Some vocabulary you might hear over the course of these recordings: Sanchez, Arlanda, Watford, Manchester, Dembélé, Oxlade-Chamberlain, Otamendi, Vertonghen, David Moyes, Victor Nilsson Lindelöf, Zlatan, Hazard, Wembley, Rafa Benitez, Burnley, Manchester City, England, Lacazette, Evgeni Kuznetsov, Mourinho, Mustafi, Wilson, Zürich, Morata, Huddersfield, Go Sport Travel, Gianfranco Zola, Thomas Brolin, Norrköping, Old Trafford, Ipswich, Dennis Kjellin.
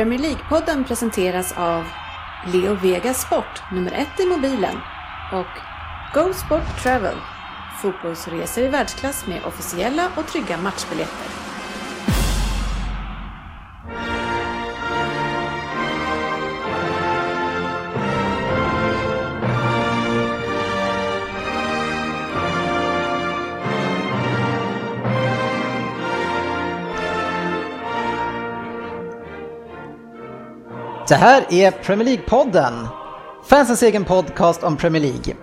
Premier League-podden presenteras av Leo Vegas Sport, nummer 1 i mobilen, och Go Sport Travel, fotbollsresor i världsklass med officiella och trygga matchbiljetter. Det här är Premier League-podden, fansens egen podcast om Premier League.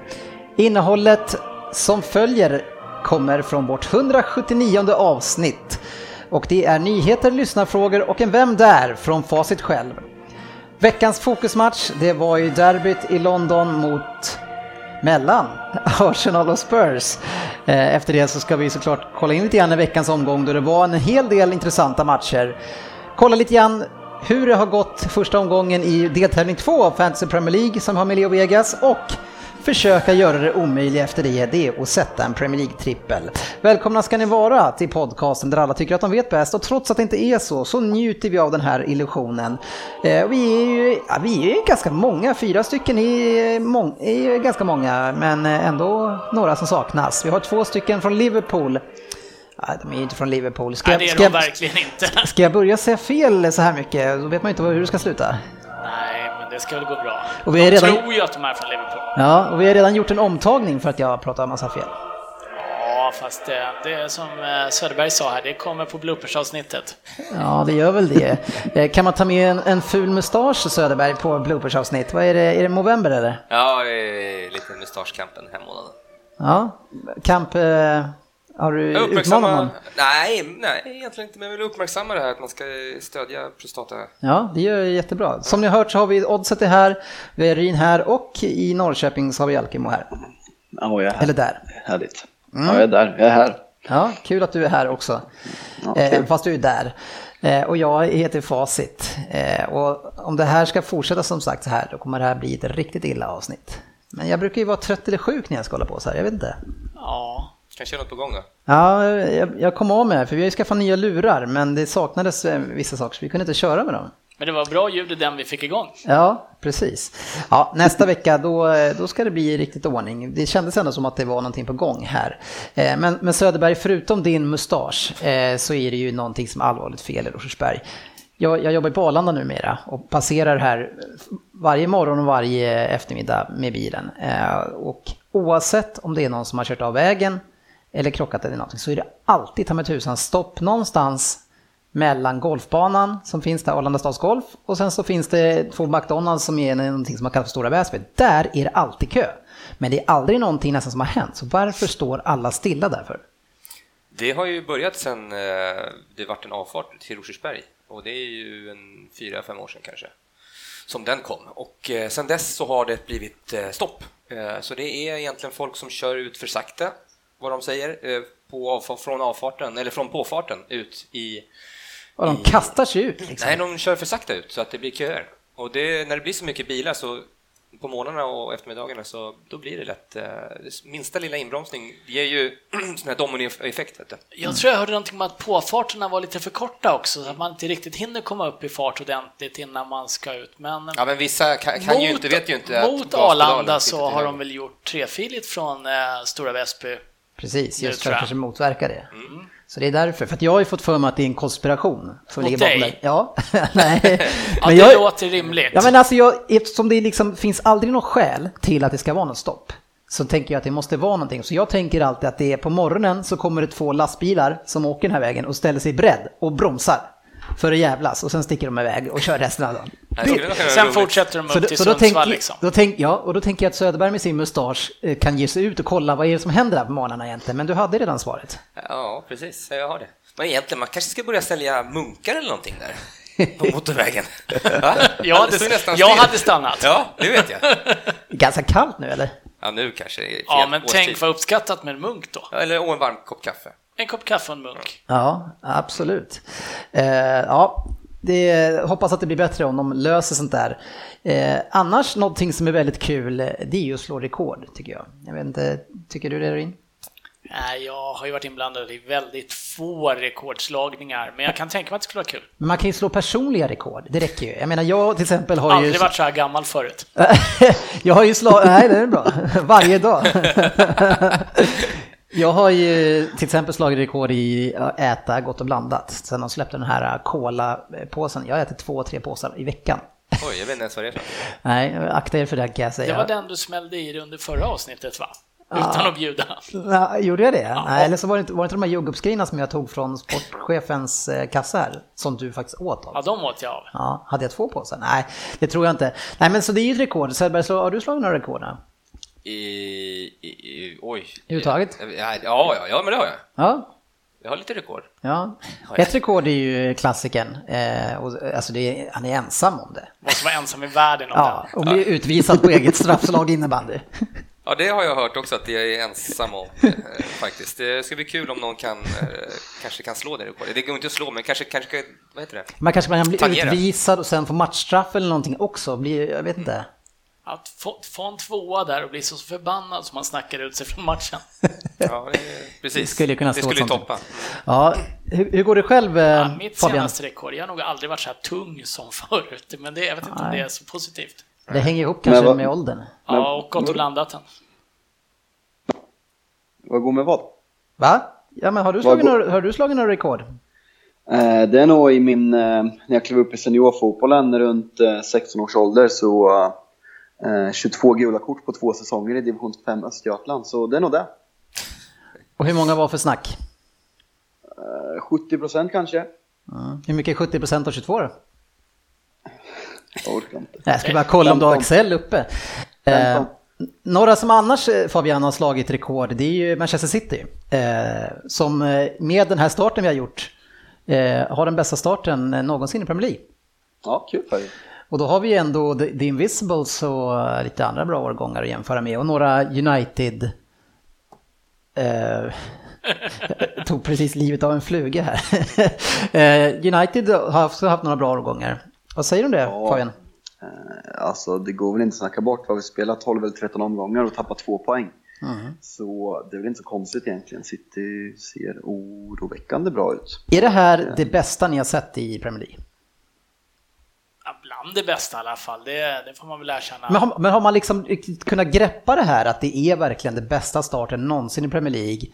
Innehållet som följer kommer från vårt 179:e avsnitt. Och det är nyheter, lyssnarfrågor och en vem där från facit själv. Veckans fokusmatch, det var ju derbyt i London mellan Arsenal och Spurs. Efter det så ska vi såklart kolla in lite grann i veckans omgång då det var en hel del intressanta matcher. Kolla lite grann hur det har gått första omgången i deltävling 2 av Fantasy Premier League som har med Leo Vegas, och försöka göra det omöjligt efter det och sätta en Premier League-trippel. Välkomna ska ni vara till podcasten där alla tycker att de vet bäst, och trots att det inte är så njuter vi av den här illusionen. Vi är ju ganska många, 4 stycken är ganska många, men ändå några som saknas. Vi har 2 stycken från Liverpool. Nej, de är ju inte från Liverpool. Ska jag börja säga fel så här mycket, då vet man inte hur det ska sluta. Nej, men det ska väl gå bra. Och vi tror ju att de är från Liverpool. Ja, och vi har redan gjort en omtagning för att jag pratar en massa fel. Ja, fast det är som Söderberg sa här, det kommer på bloopersavsnittet. Ja, det gör väl det. Kan man ta med en ful mustasch, Söderberg, på bloopersavsnitt? Vad är det? Är det november eller? Ja, det är lite mustaschkampen den här månaden. Ja, kamp... Har du uppmärksamma honom? Nej, egentligen inte, men jag vill uppmärksamma det här att man ska stödja prostata. Ja, det gör jättebra. Som ni har hört så har vi Oddset här, vi är Ryn här, och i Norrköping så har vi Alkimo här. Ja, jag är här. Eller där. Härligt. Mm. Ja, jag är där. Jag är här. Ja, kul att du är här också. Ja, fast du är där. Och jag heter Facit. Och om det här ska fortsätta som sagt så här, då kommer det här bli ett riktigt illa avsnitt. Men jag brukar ju vara trött eller sjuk när jag ska hålla på så här, jag vet inte. Ja. Kanske är något på gång då? Ja, jag kom av med det, för vi har ju skaffat nya lurar, men det saknades vissa saker så vi kunde inte köra med dem. Men det var bra ljud den vi fick igång. Ja, precis. Ja, nästa vecka då ska det bli riktigt ordning. Det kändes ändå som att det var någonting på gång här. Men Söderberg, förutom din mustasch så är det ju någonting som är allvarligt fel i Rosersberg. Jag jobbar på Arlanda numera och passerar här varje morgon och varje eftermiddag med bilen. Och oavsett om det är någon som har kört av vägen eller krockat eller någonting, så är det alltid ta med tusan stopp någonstans mellan golfbanan som finns där, Arlanda Stadsgolf, och sen så finns det 2 McDonalds som är någonting som man kallar för Stora Väsby. Där är det alltid kö, men det är aldrig någonting nästan som har hänt, så varför står alla stilla därför? Det har ju börjat sen det vart en avfart till Rosersberg, och det är ju en 4-5 år sedan kanske som den kom, och sen dess så har det blivit stopp, så det är egentligen folk som kör ut för sakta, vad de säger, från avfarten eller från påfarten ut i... Och de kastar sig ut liksom. Nej, de kör för sakta ut så att det blir köer. Och när det blir så mycket bilar så på morgnarna och eftermiddagarna, så då blir det lätt minsta lilla inbromsning. Det ger ju sån här dominoeffekt, vet du. Jag tror jag hörde någonting om att påfarterna var lite för korta också, så att man inte riktigt hinner komma upp i fart ordentligt innan man ska ut. Men vissa kan ju inte, vet ju inte. Mot Arlanda så har de väl gjort trefiligt från Stora Väsby. Precis, just för att kanske motverka det. Mm. Så det är därför, för att jag har ju fått för mig att det är en konspiration som ligger bakom dig. Ja, nej. Men det låter rimligt. Ja, men alltså eftersom det liksom finns aldrig något skäl till att det ska vara något stopp, så tänker jag att det måste vara någonting. Så jag tänker alltid att det är på morgonen så kommer det 2 lastbilar som åker den här vägen och ställer sig bredd och bromsar för att jävlas, och sen sticker de iväg och kör resten av dagen. Sen fortsätter de upp till Sundsvall liksom. Och då tänker jag att Söderberg med sin mustasch kan ge sig ut och kolla vad är det som händer där på morgnarna egentligen. Men du hade redan svaret. Ja, precis, jag har det. Men egentligen, man kanske ska börja sälja munkar eller någonting där på motorvägen. Jag hade stannat. Ja, nu vet jag. Det är ganska kallt nu, eller? Ja, nu kanske det är. Ja, men tänk vad uppskattat med en munk då. Eller en varm kopp kaffe. En kopp kaffe och en munk. Ja, absolut. Hoppas att det blir bättre om de löser sånt där. Annars, någonting som är väldigt kul, det är ju att slå rekord, tycker jag. Jag vet inte, tycker du det, Ryn? Nej, jag har ju varit inblandad i väldigt två rekordslagningar, men jag kan tänka mig att det skulle vara kul. Men man kan ju slå personliga rekord, det räcker ju. Jag menar, jag till exempel har aldrig varit så här gammal förut. Jag har ju nej, det är bra. Varje dag. Jag har ju till exempel slagit rekord i att äta gott och blandat. Sen de släppte den här cola-påsen. Jag äter 2-3 påsar i veckan. Oj, jag vet inte ens vad det är. Nej, akta er för det här, kan jag säga. Det var den du smällde i under förra avsnittet, va? Utan att bjuda. Ja, gjorde jag det? Ja. Nej, eller så var det inte de här jordgubbsgrejerna som jag tog från sportchefens kassa här, som du faktiskt åt av. Ja, de åt jag av. Ja, hade jag 2 påsar? Nej, det tror jag inte. Nej, men så det är ju ett rekord. Söderberg, har du slagit några rekord? Oj. Uttaget? Ja, men det har jag. Ja. Jag har lite rekord. Ja. Ett rekord är ju klassiken. Alltså han är ensam om det. Måste vara ensam i världen om det. Ja, och blir utvisad på eget straffslag innebandy. Ja, det har jag hört också, att jag är ensam om faktiskt. Det ska bli kul om någon kanske kan slå det rekordet. Det går inte att slå, men kanske vad heter det? Man kanske kan bli utvisad och sen få matchstraff eller någonting också. Jag vet inte. Att få en tvåa där och bli så förbannad som man snackar ut sig från matchen. Ja, precis. Det skulle kunna stå sånt. Toppa. Ja, hur går det själv, mitt senaste rekord, jag har nog aldrig varit så här tung som förut, men jag vet inte om det är så positivt. Det hänger ihop kanske med åldern. Ja, och gott och blandat. Vad går med vad? Va? Ja, men har du slagit några rekord? Det är nog i när jag klev upp i seniorfotbollen runt 16 års ålder, så 22 gula kort på 2 säsonger i division 5 Östergötland, så det är nog det. Och hur många var för snack? 70% kanske. Hur mycket är 70% av 22 då? Jag orkar inte. Jag ska bara kolla om du har Excel uppe. Några som annars, Fabian, har slagit rekord, det är ju Manchester City, som med den här starten vi har gjort har den bästa starten någonsin i Premier League. Ja, kul för dig. Och då har vi ändå The Invisibles och lite andra bra årgångar att jämföra med. Och några United... tog precis livet av en fluga här. United har haft några bra årgångar. Vad säger du om det, Fabian? Alltså, det går väl inte att snacka bort. Vi har spelat 12 eller 13 omgångar och tappat 2 poäng. Mm. Så det är väl inte så konstigt egentligen. City ser oroväckande bra ut. Är det här det bästa ni har sett i Premier League? Bland det bästa i alla fall, det får man väl erkänna. Men har man liksom kunnat greppa det här, att det är verkligen det bästa starten någonsin i Premier League?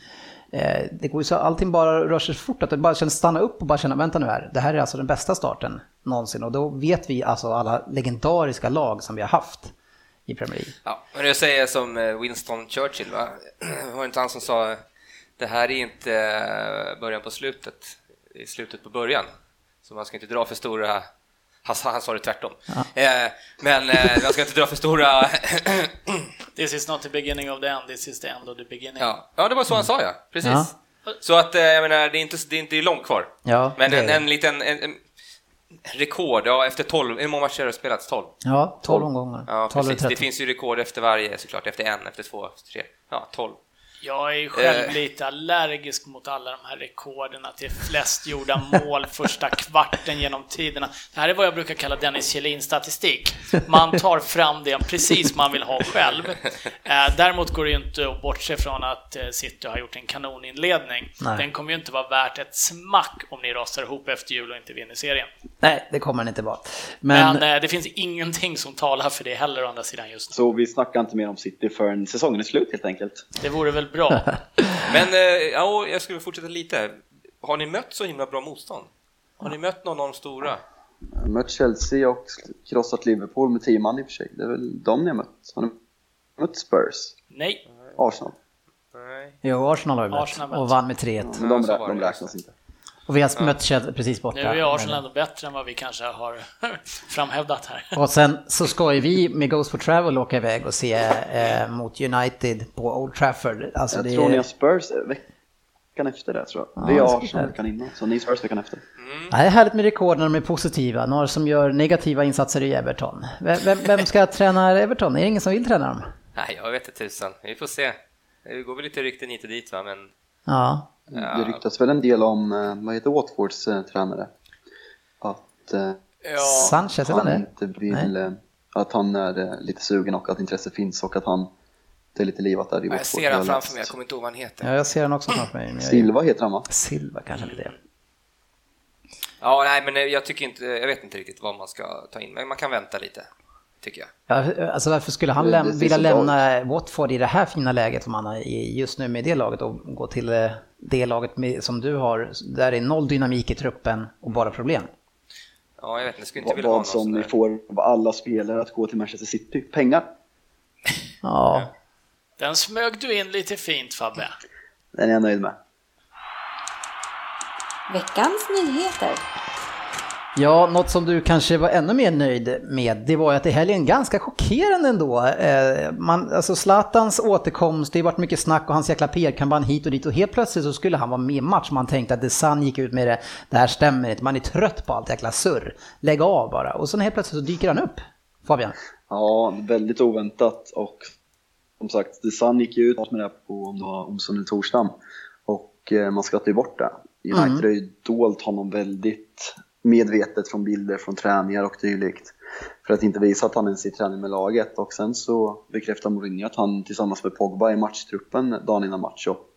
Det går ju så, allting bara rör sig fort, att det bara känns, stanna upp och bara känna, vänta nu här, det här är alltså den bästa starten någonsin. Och då vet vi alltså alla legendariska lag som vi har haft i Premier League. Ja, men jag säger som Winston Churchill, va? Var inte han som sa, det här är inte början på slutet, i slutet på början. Så man ska inte dra för stora... Han sa det tvärtom. Ja. Men jag ska inte dra för stora... This is not the beginning of the end, this is the end of the beginning. Ja, det var så han sa, ja. Precis. Ja. Så att, jag menar, det är långt kvar. Ja, men en liten... En rekord, ja, efter 12. Hur många matcher har spelats? 12? Ja, 12 omgångar. Ja, precis. Det finns ju rekord efter varje, såklart. Efter 1, efter 2, efter 3. Ja, 12. Jag är ju själv lite allergisk mot alla de här rekorden, att det är flest gjorda mål första kvarten genom tiderna. Det här är vad jag brukar kalla Dennis Kjellins statistik. Man tar fram det precis man vill ha själv. Däremot går det ju inte att bortse från att City har gjort en kanoninledning. Nej. Den kommer ju inte vara värt ett smack om ni rasar ihop efter jul och inte vinner serien. Nej, det kommer den inte vara. Men det finns ingenting som talar för det heller å andra sidan just nu. Så vi snackar inte mer om City förrän säsongen är slut helt enkelt. Det vore väl bra. Men jag skulle fortsätta lite. Har ni mött så himla bra motstånd? Har ni mött någon av de stora? Jag har mött Chelsea och krossat Liverpool med 10 man i och för sig. Det är väl de ni har mött. Har ni mött Spurs? Nej. Arsenal? Nej. Jo, Arsenal har vi mött. Och vann med 3-1. Men de räknas inte. Och vi har mött precis borta. Nu är Arsenal ändå bättre än vad vi kanske har framhävdat här. Och sen så ska vi med Goes for Travel åka iväg och se mot United på Old Trafford. Alltså, jag tror ni har Spurs veckan efter det, tror jag. Vi har Arsenal veckan innan, så ni Spurs veckan efter. Ja, det är härligt med rekord när de är positiva. Några som gör negativa insatser i Everton. Vem ska träna Everton? Är det ingen som vill träna dem? Nej, jag vet inte tusan. Vi får se. Det går väl lite rykten hit och dit, va? Men... Ja. Det ryktas väl en del om, vad heter Watfords tränare? Att Sanchez, han inte vill, att han är lite sugen och att intresse finns och att han det är lite livat där i Watford. Jag ser han framför mig, jag kommer inte ihåg vad han heter. Ja, jag ser han också framför mig. Silva heter han, va? Silva kanske det är. Ja, nej, men jag tycker inte, jag vet inte riktigt vad man ska ta in, men man kan vänta lite, tycker jag. Ja, alltså varför skulle han vilja lämna Watford i det här fina läget som han är just nu med det laget och gå till det laget med, som du har, där är noll dynamik i truppen och bara problem? Ja, jag vet inte, skulle inte vilja ha något som ni får av alla spelare att gå till Manchester City, pengar. Ja. Den smög du in lite fint, Fabbe. Den är jag nöjd med. Veckans nyheter. Ja, något som du kanske var ännu mer nöjd med, det var att i helgen ganska chockerande ändå. Alltså Zlatans återkomst, det har varit mycket snack och hans jäkla PR-kampanj hit och dit, och helt plötsligt så skulle han vara med i match. Man tänkte att Desan gick ut med det, det här stämmer inte, man är trött på allt jäkla surr, lägg av bara. Och sen helt plötsligt så dyker han upp, Fabian. Ja, väldigt oväntat, och som sagt, Desan gick ut med det här på om det var Omson eller Torsdam, och man skrattade ju bort det. United har ju dolt honom väldigt medvetet från bilder, från träningar och dylikt, för att inte visa att han ens är i träning med laget. Och sen så bekräftar Mourinho att han tillsammans med Pogba är matchtruppen dagen innan match, och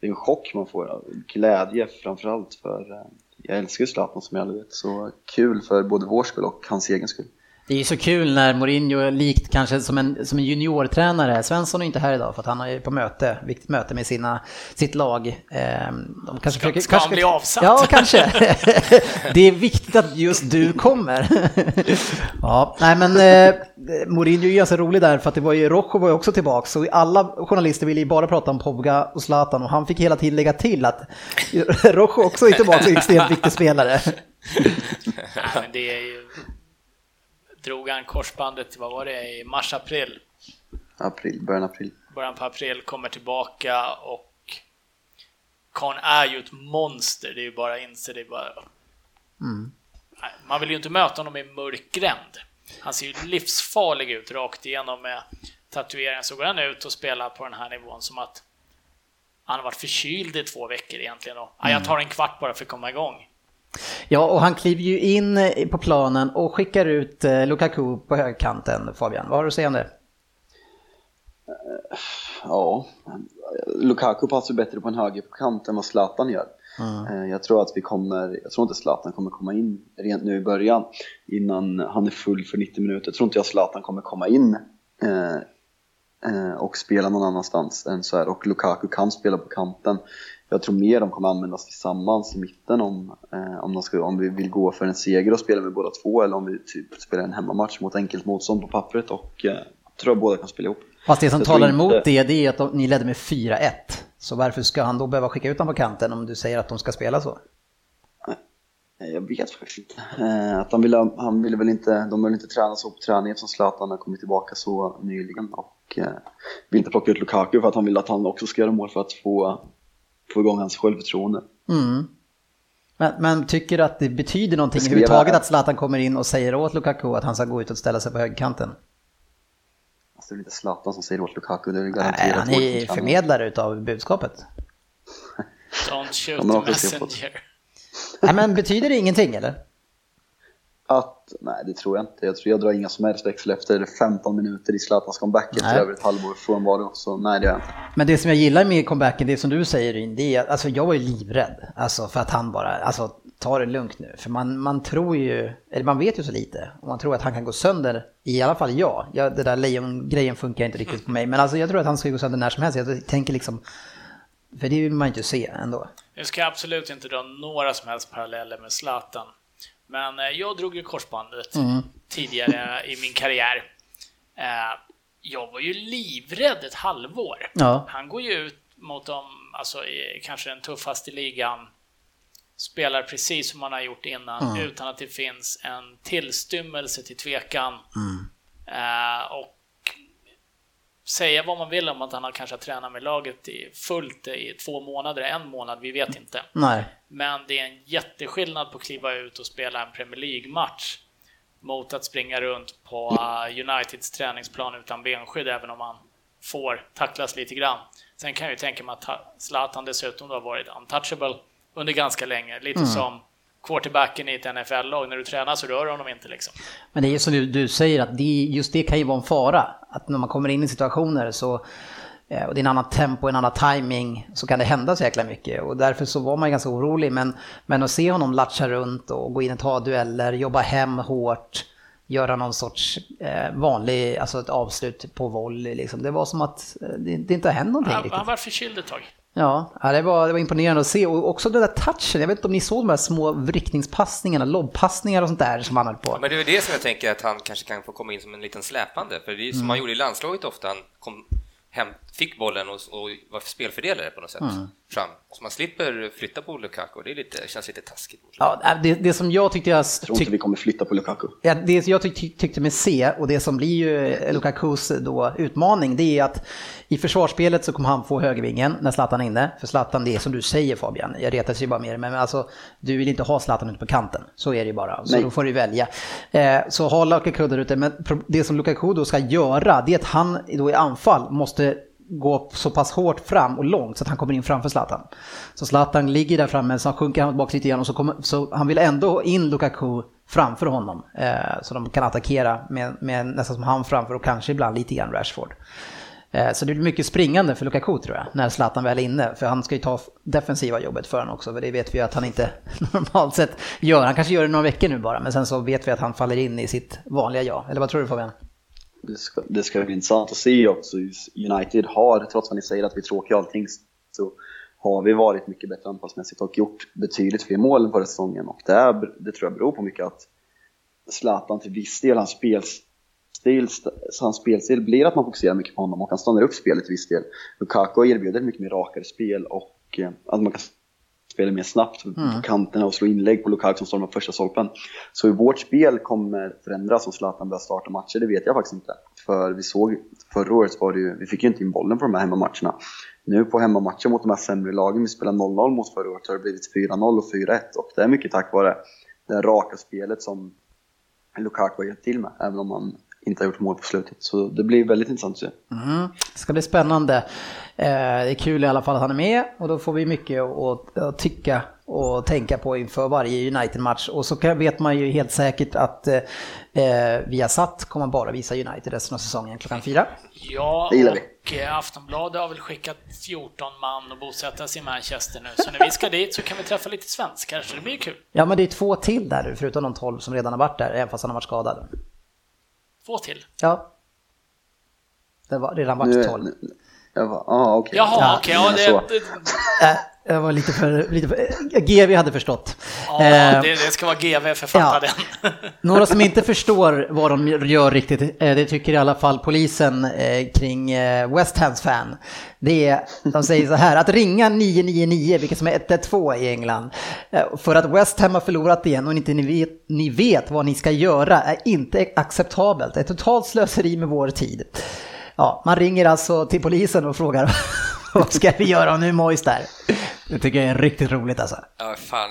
det är en chock man får, glädje framförallt, för jag älskar Zlatan som jag aldrig vet, så kul för både vår skull och hans egen skull. Det är ju så kul när Mourinho är likt kanske som en juniortränare. Svensson är inte här idag för att han är på möte, viktigt möte med sitt lag. De kanske ska bli avsatt. Ja, kanske. Det är viktigt att just du kommer. Ja, nej, men Mourinho är ju så rolig där, för att det var ju Rojo var ju också tillbaka, så alla journalister ville ju bara prata om Pogba och Zlatan, och han fick hela tiden lägga till att Rojo också är tillbaka som extremt viktig spelare. Ja, men det är ju, drog han korsbandet, vad var det, i mars-april? Början april. Början på april, kommer tillbaka, och Kane är ju ett monster, det är ju bara inser det bara. Mm. Man vill ju inte möta honom i mörkgränd. Han ser ju livsfarlig ut rakt igenom med tatueringen, så går han ut och spelar på den här nivån som att han har varit förkyld i 2 veckor egentligen. Och, jag tar en kvart bara för att komma igång. Ja, och han kliver ju in på planen och skickar ut Lukaku på högkanten, Fabian. Vad har du att säga om det? Ja, Lukaku passar bättre på en högerkant än vad Zlatan gör. Jag tror inte Zlatan kommer komma in rent nu i början innan han är full för 90 minuter. Jag tror inte Zlatan kommer komma in och spela någon annanstans än så här. Och Lukaku kan spela på kanten. Jag tror mer de kommer användas tillsammans i mitten om vi vill gå för en seger och spela med båda två, eller om vi typ spelar en hemmamatch mot enkelt motstånd på pappret, och tror jag båda kan spela ihop. Fast det som talar emot det är att ni ledde med 4-1. Så varför ska han då behöva skicka ut dem på kanten om du säger att de ska spela så? Jag vet faktiskt inte. Att de vill inte träna så på träningen eftersom Zlatan har kommit tillbaka så nyligen, och vill inte plocka ut Lukaku för att han vill att han också ska göra mål för att få igång hans självförtroende. Men tycker du att det betyder någonting överhuvudtaget att Zlatan kommer in och säger åt Lukaku att han ska gå ut och ställa sig på högkanten? Alltså, det är inte Zlatan som säger åt Lukaku, det är garanterat. Nej, han är förmedlare utav budskapet. Don't shoot the messenger. Nej, men betyder det ingenting, eller? Nej, det tror jag inte. Jag tror jag drar inga som helst växel efter 15 minuter i Zlatans comeback efter över ett halvår från var, så nej, det gör jag inte. Men det som jag gillar med comebacken, det som du säger in, det är att alltså, jag var ju livrädd alltså, för att han bara alltså, tar det lugnt nu. För man tror ju, eller man vet ju så lite, och man tror att han kan gå sönder, i alla fall jag det där lejongrejen funkar inte riktigt på mig, men alltså, jag tror att han ska gå sönder när som helst. Jag tänker liksom, för det vill man inte se ändå. Jag ska absolut inte dra några som helst paralleller med Zlatan, men jag drog ju korsbandet tidigare i min karriär. Jag var ju livrädd ett halvår. Ja. Han går ju ut mot dem, alltså, kanske den tuffaste ligan. Spelar precis som man har gjort innan, utan att det finns en tillstymmelse till tvekan. Och säga vad man vill om att han har kanske tränat med laget i fullt i 2 månader, 1 månad, vi vet inte. Nej. Men det är en jätteskillnad på att kliva ut och spela en Premier League-match mot att springa runt på Uniteds träningsplan utan benskydd, även om man får tacklas lite grann. Sen kan jag ju tänka mig att Zlatan dessutom har varit untouchable under ganska länge, lite som quarterbacken i ett NFL-lag. När du tränar så rör honom inte liksom. Men det är ju som du säger att just det kan ju vara en fara. Att när man kommer in i situationer så, och det är en annan tempo, en annan timing, så kan det hända så jäkla mycket. Och därför så var man ganska orolig. Men att se honom latcha runt och gå in och ta dueller, jobba hem hårt, göra någon sorts vanlig, alltså ett avslut på volley liksom. Det var som att det inte hände någonting riktigt. Han var förkyld ett tag. Ja, det var imponerande att se. Och också den där touchen, jag vet inte om ni såg de här små riktningspassningarna, lobbpassningar och sånt där som han höll på. Ja, men det är det som jag tänker att han kanske kan få komma in som en liten släpande. För det är ju som han gjorde i landslaget ofta, han kom hem, fick bollen och var spelfördelare på något sätt fram. Så man slipper flytta på Lukaku, det känns lite taskigt. Ja, det som jag tyckte... Jag tror inte vi kommer flytta på Lukaku. Ja, det jag tyckte med C, och det som blir ju Lukakus då utmaning, det är att i försvarsspelet så kommer han få högervingen när Zlatan är inne. För Zlatan, det är som du säger Fabian, jag retar sig bara med det, men alltså, du vill inte ha Zlatan ute på kanten. Så är det ju bara, så då får du välja. Så ha Lukaku där ute, men det som Lukaku då ska göra, det är att han då i anfall måste gå så pass hårt fram och långt så att han kommer in framför Zlatan. Så Zlatan ligger där framme, så han sjunker han tillbaka lite grann, och så han vill ändå in Lukaku framför honom, så de kan attackera med nästan som han framför, och kanske ibland lite grann Rashford. Så det blir mycket springande för Lukaku tror jag, när Zlatan väl är inne. För han ska ju ta defensiva jobbet för honom också, för det vet vi att han inte normalt sett gör. Han kanske gör det några veckor nu bara, men sen så vet vi att han faller in i sitt vanliga jag. Eller vad tror du Fabian? Det ska bli intressant att se också. United har, trots vad ni säger att vi är tråkiga och allting, så har vi varit mycket bättre anpassmässigt och gjort betydligt fler mål än förra säsongen. Och det tror jag beror på mycket att Zlatan till viss del, hans spelstil blir att man fokuserar mycket på honom och han stannar upp spelet till viss del. Lukaku erbjuder mycket mer rakare spel och att man kan spela mer snabbt på kanterna och slå inlägg på Lukaku som står med första solpen. Så i vårt spel kommer förändras om Zlatan börjar starta matcher, det vet jag faktiskt inte. För vi såg förra året vi fick ju inte in bollen på de här hemmamatcherna. Nu på hemmamatcher mot de här sämre lagen, vi spelade 0-0 mot förra året, har det blivit 4-0 och 4-1, och det är mycket tack vare det här raka spelet som Lukaku har hjälpt till med, även om man inte har gjort mål på slutet. Så det blir väldigt intressant att se. Det ska bli spännande. Det är kul i alla fall att han är med, och då får vi mycket att tycka och tänka på inför varje United-match. Och så vet man ju helt säkert att Viasat kommer bara visa United resten av säsongen 4:00. Ja, och Aftonbladet har väl skickat 14 man och bosätta sig i Manchester nu. Så när vi ska dit så kan vi träffa lite svenskar, så det blir kul. Ja, men det är 2 till där nu, förutom de 12 som redan har varit där, även fast han har varit skadad. 2 till? Ja. Det var redan varit 12. Okej. Jaha, okej. Jag var lite för GV hade förstått. Ja, det ska vara GV författaren. Ja. Några som inte förstår vad de gör riktigt, det tycker i alla fall polisen kring West Hams fan. Det är, de säger så här, att ringa 999, vilket som är 112 i England, för att West Ham har förlorat igen och inte ni vet vad ni ska göra, är inte acceptabelt. Ett totalt slöseri med vår tid. Ja, man ringer alltså till polisen och frågar vad ska vi göra nu Mois där? Det tycker jag är riktigt roligt alltså. Ja fan,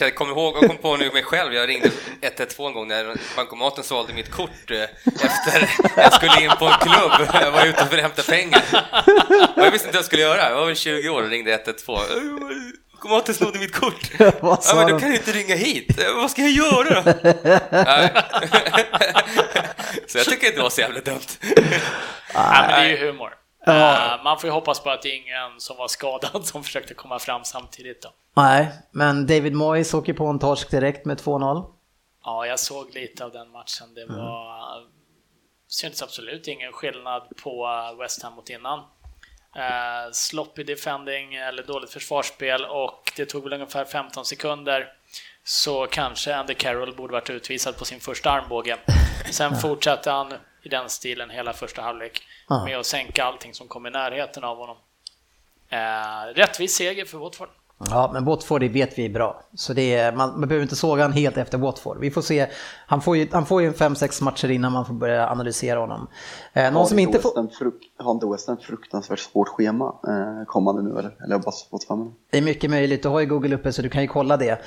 jag kommer ihåg och kom på nu mig själv. Jag ringde 112 en gång när bankomaten sålde mitt kort efter jag skulle in på en klubb. Jag var ute för att hämta pengar. Jag visste inte vad jag skulle göra. Jag var väl 20 år och ringde 112. Bankomaten snodde mitt kort. Vad sa de? Du kan ju inte ringa hit. Vad ska jag göra då? Så jag tycker inte det var så jävla dumt. Nej, men det är ju humor. Man får ju hoppas på att det är ingen som var skadad som försökte komma fram samtidigt då. Nej, men David Moyes åker på en torsk direkt med 2-0. Ja, jag såg lite av den matchen. Det var syntes absolut ingen skillnad på West Ham mot innan. Sloppy defending eller dåligt försvarsspel, och det tog väl ungefär 15 sekunder. Så kanske Andy Carroll borde varit utvisad på sin första armbåge. Sen fortsatte han i den stilen hela första halvlek med att sänka allting som kom i närheten av honom. Rättvis seger för Watford. Ja, men Watford det vet vi är bra. Så det är, man behöver inte såga han helt efter Watford. Vi får se. Han får ju 5-6 matcher innan man får börja analysera honom. Någon som inte får... Har inte West Ham fruktansvärt svårt schema kommande nu? Eller jag bara fått fram. Det är mycket möjligt. Du har ju Google uppe så du kan ju kolla det.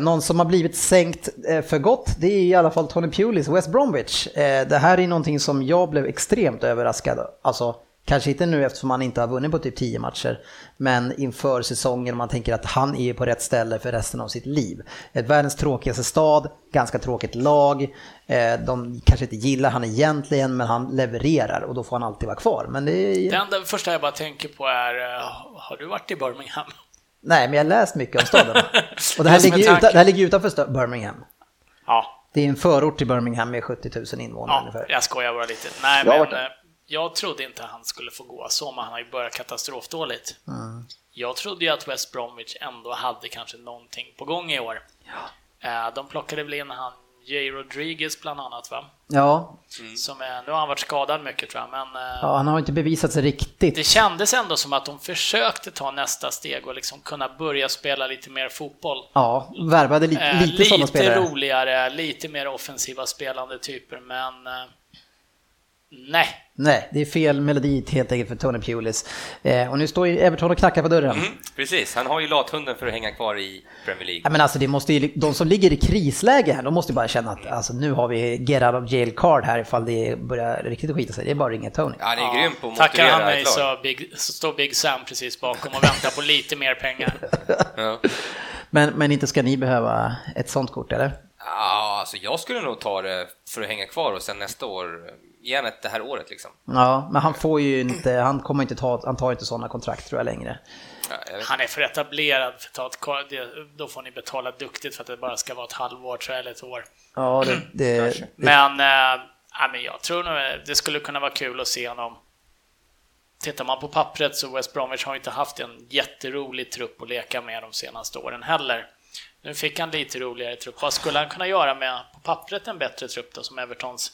Någon som har blivit sänkt för gott, det är i alla fall Tony Pulis, West Bromwich. Det här är någonting som jag blev extremt överraskad av. Alltså Kanske inte nu eftersom han inte har vunnit på typ 10 matcher, men inför säsongen man tänker att han är på rätt ställe för resten av sitt liv. Ett världens tråkigaste stad, ganska tråkigt lag, de kanske inte gillar han egentligen, men han levererar och då får han alltid vara kvar. Men det är... Det enda första jag bara tänker på är, har du varit i Birmingham? Nej, men jag har läst mycket om staden. Och det här ligger utanför Birmingham. Ja. Det är en förort till Birmingham med 70 000 invånare ungefär. Jag skojar bara lite. Nej, men jag trodde inte han skulle få gå så, men han har ju börjat katastrofdåligt. Mm. Jag trodde ju att West Bromwich ändå hade kanske någonting på gång i år. Ja. De plockade väl in han J. Rodriguez bland annat, va? Ja. Mm. Nu har han varit skadad mycket, tror jag, men han har inte bevisat sig riktigt. Det kändes ändå som att de försökte ta nästa steg och liksom kunna börja spela lite mer fotboll. Ja, värvade lite sådana spelare. Lite roligare, lite mer offensiva spelande typer, men nej, det är fel melodi helt enkelt för Tony Pulis. Och nu står Everton och knackar på dörren. Mm, precis, han har ju lathunden för att hänga kvar i Premier League. Ja, men alltså, det måste ju, de som ligger i krisläge här, de måste ju bara känna att alltså, nu har vi get out of jail card här ifall det börjar riktigt skita sig. Det är bara ringa Tony. Ja, det är grym på att motivera. Tackar han mig så står Big Sam precis bakom och väntar på lite mer pengar. Ja. Men inte ska ni behöva ett sånt kort, eller? Ja, alltså jag skulle nog ta det för att hänga kvar och sen nästa år... igen det här året liksom. Ja, men han får ju inte, han kommer inte ta, han tar inte sådana kontrakt tror jag längre. Han är för etablerad för att ta ett, då får ni betala duktigt för att det bara ska vara ett halvår tror jag, eller ett år. Ja, det men jag tror nog det skulle kunna vara kul att se honom. Tittar man på pappret så West Bromwich har inte haft en jätterolig trupp att leka med de senaste åren heller. Nu fick han lite roligare trupp. Vad skulle han kunna göra med på pappret en bättre trupp då, som Evertons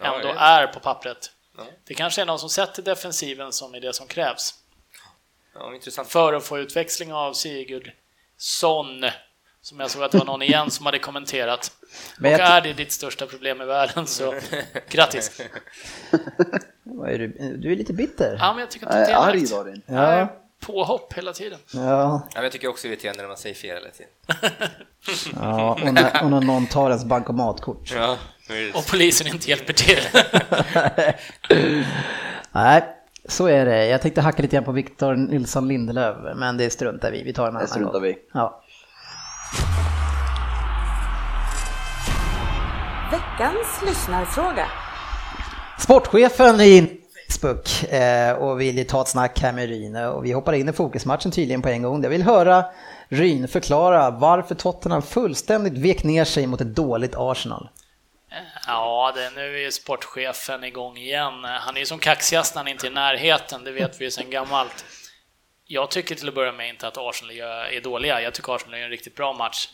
ändå är på pappret? Det kanske är någon som sätter defensiven som är det som krävs. Intressant. För att få utväxling av Sigurdsson, som jag såg att det var någon igen som hade kommenterat. Men och är det ditt största problem i världen så grattis. Du är lite bitter. Ja, men jag tycker att det är arg då din. Ja. Påhopp hela tiden. Ja. Jag tycker också det är när man säger fel hela tiden. Ja, och när någon tar ens bankomatkort. Ja. Och polisen inte hjälper till. Nej, så är det. Jag tänkte hacka lite grann på Victor Nilsson Lindelöf, men det struntar vi. Vi tar en annan gång. Ja. Veckans lyssnarfråga. Sportchefen i Facebook och vill ta ett snack här med Ryne, och vi hoppar in i fokusmatchen tydligen på en gång. Jag vill höra Ryn förklara varför Tottenham fullständigt vek ner sig mot ett dåligt Arsenal. Ja, nu är ju sportchefen igång igen. Han är ju som kaxigast när han inte är i närheten, det vet vi ju sedan gammalt. Jag tycker till att börja med inte att Arsenal är dåliga. Jag tycker Arsenal är en riktigt bra match.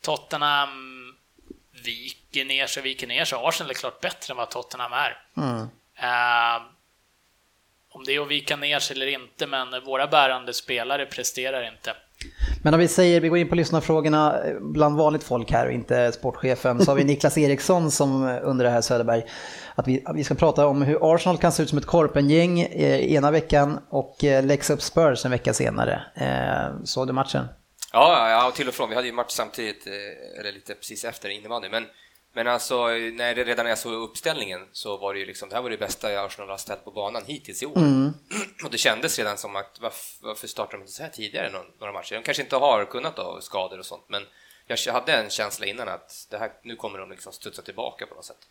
Tottenham viker ner sig. Arsenal är klart bättre än vad Tottenham är. Om det är att vika ner sig eller inte, men våra bärande spelare presterar inte. Men om vi säger, vi går in på lyssnarfrågorna bland vanligt folk här och inte sportchefen, så har vi Niklas Eriksson som under det här Söderberg att vi ska prata om hur Arsenal kan se ut som ett korpengäng ena veckan och läxa upp Spurs en vecka senare. Såg du matchen? Ja, och till och från. Vi hade ju match samtidigt, eller lite precis efter innebandy, men alltså, redan när jag såg uppställningen så var det ju liksom, det här var det bästa Arsenal har ställt på banan hittills i år. Och det kändes redan som att varför startar de inte så här tidigare några matcher? De kanske inte har kunnat av skador och sånt, men jag hade en känsla innan att det här, nu kommer de liksom studsa tillbaka på något sätt.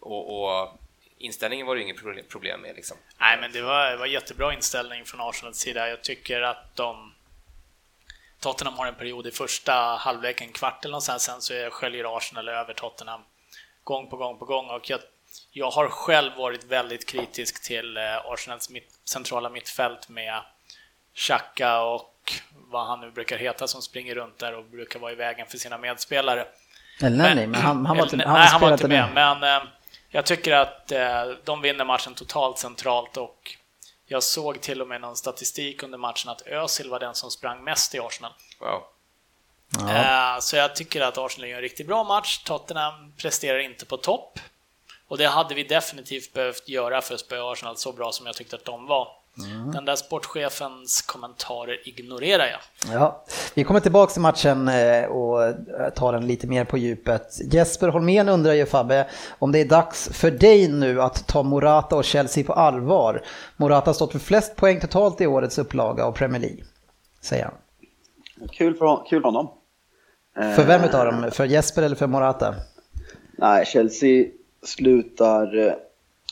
Och inställningen var det inget problem med liksom. Nej, men det var jättebra inställning från Arsenals sida. Jag tycker att Tottenham har en period i första halvleken, kvart eller någonstans, sen så sköljer Arsenal över Tottenham gång på gång. Och jag har själv varit väldigt kritisk till Arsenals centrala mittfält med Xhaka och vad han nu brukar heta som springer runt där och brukar vara i vägen för sina medspelare. Han var inte med. Men jag tycker att de vinner matchen totalt centralt, och jag såg till och med någon statistik under matchen att Özil var den som sprang mest i Arsenal. Wow. Ja. Så jag tycker att Arsenal gör en riktigt bra match. Tottenham presterar inte på topp, och det hade vi definitivt behövt göra för att spöa Arsenal så bra som jag tyckte att de var. Mm. Den där sportchefens kommentarer ignorerar jag. Ja, vi kommer tillbaka till matchen och tar den lite mer på djupet. Jesper Holmén undrar ju, Fabbe, om det är dags för dig nu att ta Morata och Chelsea på allvar. Morata har stått för flest poäng totalt i årets upplaga av Premier League, säger han. Kul för honom. För vem utav dem? För Jesper eller för Morata? Nej, Chelsea slutar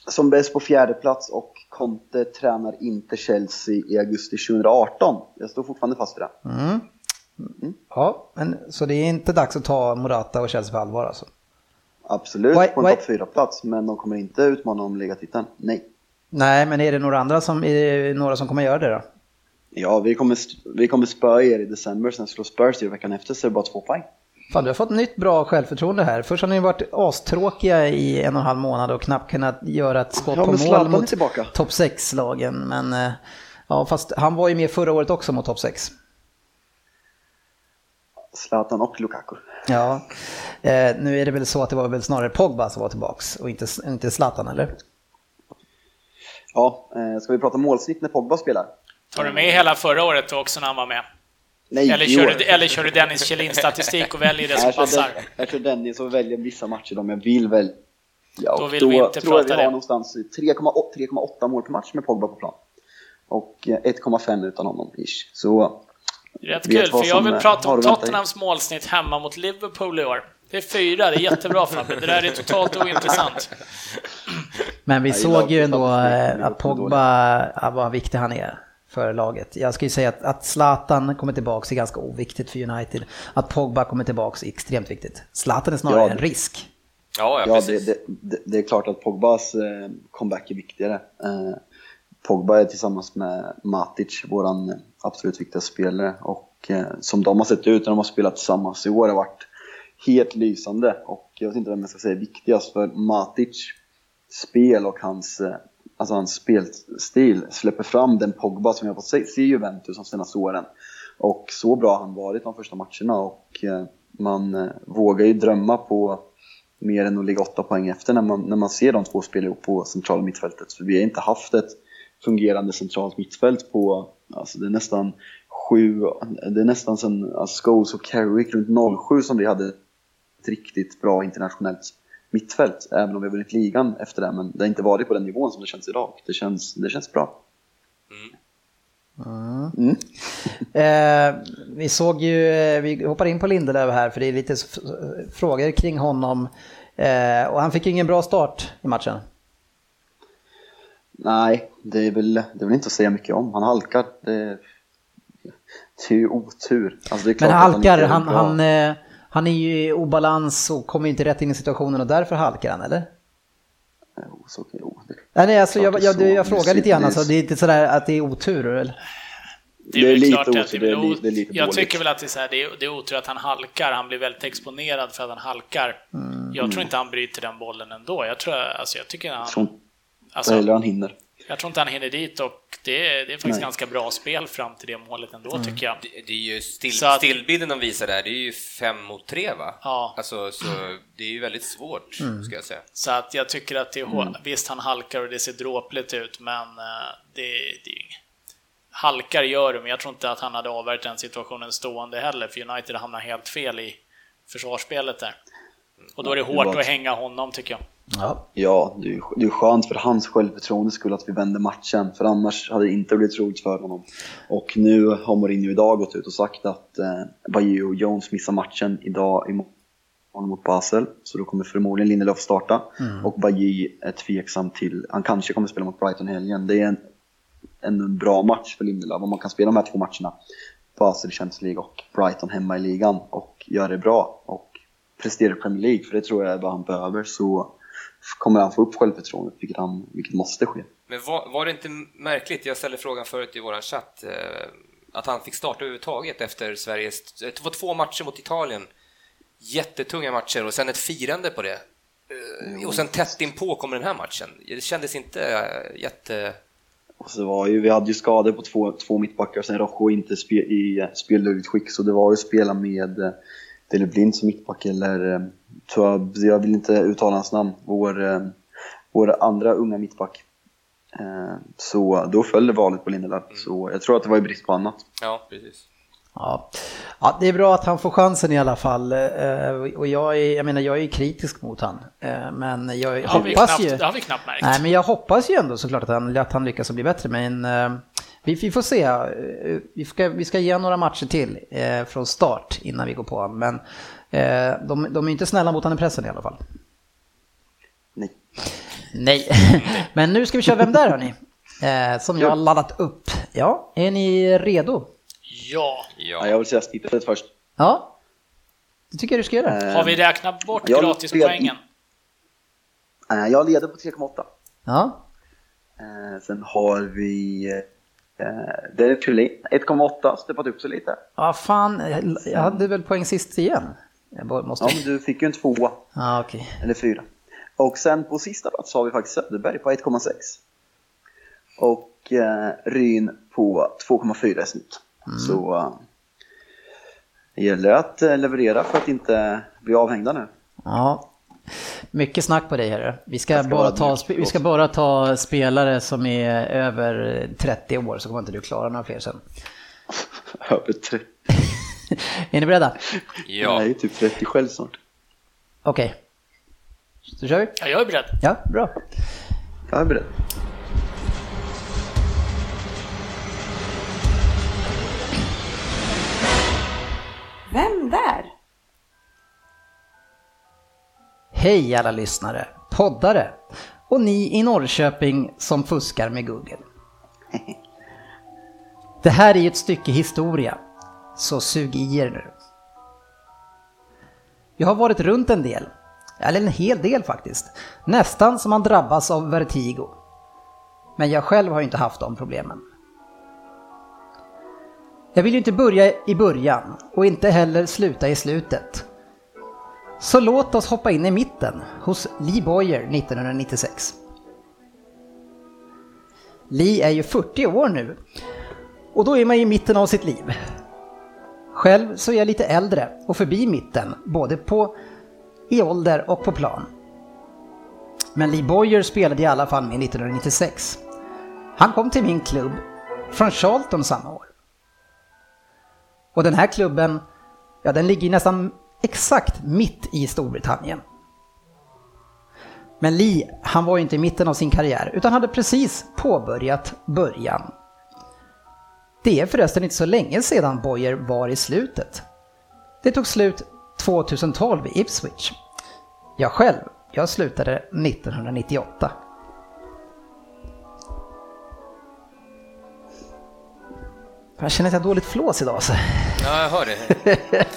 som bäst på fjärde plats och Conte tränar inte Chelsea i augusti 2018. Jag står fortfarande fast i det. Mm. Mm. Ja, men, så det är inte dags att ta Morata och Chelsea på allvar alltså? Absolut, på en topp 4 plats, men de kommer inte utmana om ligatiteln. Nej. Nej, men är det några andra som, kommer göra det då? Ja, vi kommer spöa er i december, sen slå Spurs i veckan efter, så är det bara 2 poäng. Fan, du har fått nytt bra självförtroende här. Först har ni varit astråkiga i 1,5 månad och knappt kunnat göra ett skott på mål mot topp 6-lagen. Men ja, fast han var ju med förra året också mot topp 6. Zlatan och Lukaku. Ja, nu är det väl så att det var väl snarare Pogba som var tillbaks och inte Zlatan, eller? Ja, ska vi prata målsnitt när Pogba spelar? Var du med hela förra året också när han var med? Nej, eller kör du Dennis Kjellins statistik och väljer det som passar? Jag kör Dennis och väljer vissa matcher om jag vill väl. Ja, då vill vi inte prata det. Då tror jag vi har någonstans 3,8 mål per match med Pogba på plan. Och 1,5 utan honom ish. Så rätt kul, för jag vill prata om Tottenhams målsnitt hemma mot Liverpool i år. Det är 4, det är jättebra Fabbe. Det där är totalt ointressant. Men vi såg ju ändå att Pogba, vad viktig han är för laget. Jag skulle säga att Zlatan kommer tillbaka är ganska oviktigt för United. Att Pogba kommer tillbaka är extremt viktigt. Zlatan är snarare en risk. Ja, det är klart att Pogbas comeback är viktigare. Pogba är tillsammans med Matic våran absolut viktigaste spelare, och som de har sett ut när de har spelat tillsammans i år har varit helt lysande, och jag vet inte vem jag ska säga viktigast, för Matic spel och hans spelstil släpper fram den Pogba som jag fått se Juventus de senaste åren. Och så bra han varit de första matcherna, och man vågar ju drömma på mer än att ligga 8 poäng efter när man ser de 2 spela ihop på centrala mittfältet. För vi har inte haft ett fungerande centralt mittfält på, alltså det är nästan 7, det är nästan sen Scholes och Carrick runt 07 som vi hade ett riktigt bra internationellt mittfält, även om vi har vunnit ligan efter det, men det har inte varit på den nivån som det känns idag. Det känns bra. Mm. Vi såg ju, vi hoppar in på Lindelöv här, för det är lite frågor kring honom, och han fick ju ingen bra start i matchen. Nej, det är väl inte att säga mycket om. Han halkar, det är ju otur, alltså det är klart. Men han är ju i obalans och kommer inte rätt in i situationen, och därför halkar han, eller? Nej, alltså jag frågar lite grann, alltså, det är inte sådär att det är otur, eller? Det är lite klart otur, det är lite jag dåligt. Tycker väl att det är, så här, det är otur att han halkar, han blir väldigt exponerad för att han halkar. Jag tror inte han bryter den bollen ändå, jag tror inte han hinner dit, och det är faktiskt ganska bra spel fram till det målet ändå, tycker jag. Det är ju stillbilden de visar där, det är ju 5 mot 3, va? Ja. Alltså, så det är ju väldigt svårt, ska jag säga. Så att jag tycker att det är visst han halkar och det ser dråpligt ut, men det är inget. Halkar gör det, men jag tror inte att han hade avvärjt den situationen stående heller, för United hamnar helt fel i försvarsspelet där. Och då är det hårt att hänga honom, tycker jag. Ja, det är skönt för hans självförtroende skulle att vi vände matchen, för annars hade det inte blivit roligt för honom. Och nu har Mourinho idag gått ut och sagt att Bailly och Jones missar matchen idag imorgon mot Basel, så då kommer förmodligen Lindelöf starta. Och Bailly är tveksam till, han kanske kommer spela mot Brighton helgen. Det är en bra match för Lindelöf om man kan spela de här 2 matcherna, Basel i Champions League och Brighton hemma i ligan, och gör det bra och presterar i Premier League, för det tror jag är vad han behöver, så kommer han få upp självförtroendet, vilket måste ske. Men var det inte märkligt, jag ställde frågan förut i våran chatt, att han fick starta överhuvudtaget efter Sveriges, det var 2 matcher mot Italien, jättetunga matcher, och sen ett firande på det, och sen tätt inpå kommer den här matchen, det kändes inte jätte... Och så var ju, vi hade ju skador på 2 mittbackar, sen Rojo inte i speldugligt skick, så det var ju att spela med Dele Blind som mittback, eller jag vill inte uttala hans namn, vår andra unga mittback Så då följde valet på Lindelöf. Så jag tror att det var i brist på annat. Ja, precis. Ja, det är bra att han får chansen i alla fall. Och jag är kritisk mot han. Men jag hoppas ju... Det har vi knappt märkt. Nej, men jag hoppas ju ändå såklart att han lyckas bli bättre. Men vi får se. Vi ska ge några matcher till från start innan vi går på honom. Men de är inte snälla mot han i pressen i alla fall. Nej. Men nu ska vi köra vem där, hörni. Som jag har laddat upp. Ja, är ni redo? Ja. Jag vill säga snittet först. Ja, det tycker jag du ska göra. Har vi räknat bort gratispoängen? Jag leder på 3,8. Ja. Sen har vi... Det är 1,8, steppat upp så lite. Ja, fan. Jag hade väl poäng sist igen. Ja, men du fick ju en 2. Ja, okej. Eller 4. Och sen på sista plats har vi faktiskt Söderberg på 1,6. Och Ryn på 2,4 i snitt. Så det gäller att leverera för att inte bli avhängda nu. Ja, mycket snack på dig här. Vi ska bara ta spelare som är över 30 år, så kommer inte du klara några fler sen. Över 30. Är ni beredda? Ja. Nej, typ 30 själv snart. Okej. Okay. Så kör vi. Ja, jag är beredd. Ja, bra. Jag är beredd. Vem där? Hej alla lyssnare, poddare och ni i Norrköping som fuskar med Google. Det här är ju ett stycke historia, så sug i er nu. Jag har varit runt en del. Eller en hel del faktiskt. Nästan som man drabbas av vertigo. Men jag själv har ju inte haft de problemen. Jag vill ju inte börja i början och inte heller sluta i slutet. Så låt oss hoppa in i mitten hos Lee Boyer 1996. Lee är ju 40 år nu och då är man i mitten av sitt liv. Själv så är jag lite äldre och förbi mitten, både i ålder och på plan. Men Lee Boyer spelade i alla fall med 1996. Han kom till min klubb från Charlton samma år. Och den här klubben, den ligger nästan exakt mitt i Storbritannien. Men Lee, han var ju inte i mitten av sin karriär utan hade precis påbörjat början. Det är förresten inte så länge sedan Boyer var i slutet. Det tog slut 2012 i Ipswich. Jag slutade 1998. Jag känner att jag har dåligt flås idag alltså. Ja, jag hör det.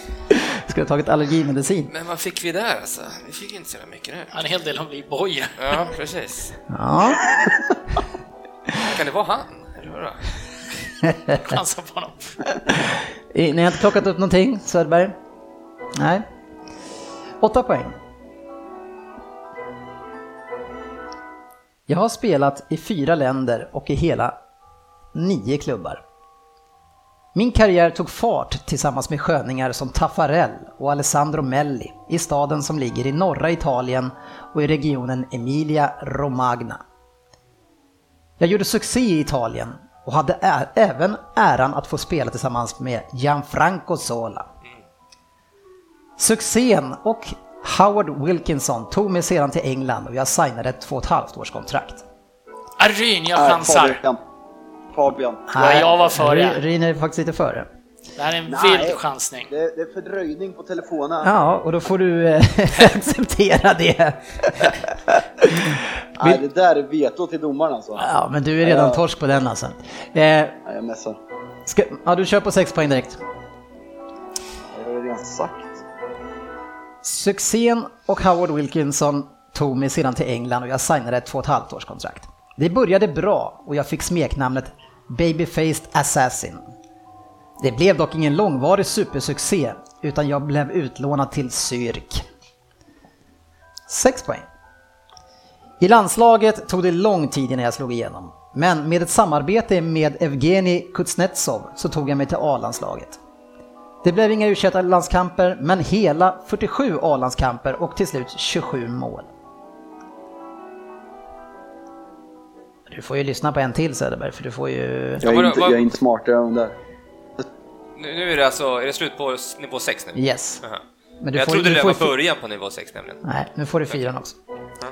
Skulle ha tagit allergimedicin. Men vad fick vi där alltså? Vi fick inte så mycket nu. En hel del om vi bojar. Ja, precis. Ja. Kan det vara han? Chansa på honom. Ni har inte plockat upp någonting, Söderberg? Nej. 8 poäng. Jag har spelat i 4 länder och i hela 9 klubbar. Min karriär tog fart tillsammans med sköningar som Taffarel och Alessandro Melli i staden som ligger i norra Italien och i regionen Emilia-Romagna. Jag gjorde succé i Italien och hade även äran att få spela tillsammans med Gianfranco Zola. Succén och Howard Wilkinson tog mig sedan till England och jag signade ett 2,5-årskontrakt. Ryn, jag chansar. Fabian. Nej, jag var före. Ryn är faktiskt inte före. Det här är en vild chansning. Det är fördröjning på telefonen. Ja, och då får du acceptera det. Nej, det där är veto till domarna alltså. Ja, men du är redan torsk på den alltså. Jag mässar. Du kör på 6 poäng direkt. Jag har redan sagt. Succén och Howard Wilkinson tog mig sedan till England och jag signade ett 2,5-årskontrakt. Det började bra och jag fick smeknamnet Babyfaced Assassin. Det blev dock ingen långvarig supersuccé utan jag blev utlånad till Zürich. 6 poäng. I landslaget tog det lång tid innan jag slog igenom. Men med ett samarbete med Evgeni Kuznetsov så tog jag mig till A-landslaget. Det blev inga U21-landskamper, men hela 47 A-landskamper och till slut 27 mål. Du får ju lyssna på en till Söderberg, för du får ju... Jag är inte smartare än där. Nu är det alltså, är det slut på nivå 6 nu? Yes. Uh-huh. Men du, jag trodde det var början på nivå 6 nämligen. Nej, nu får du 4 också. Uh-huh.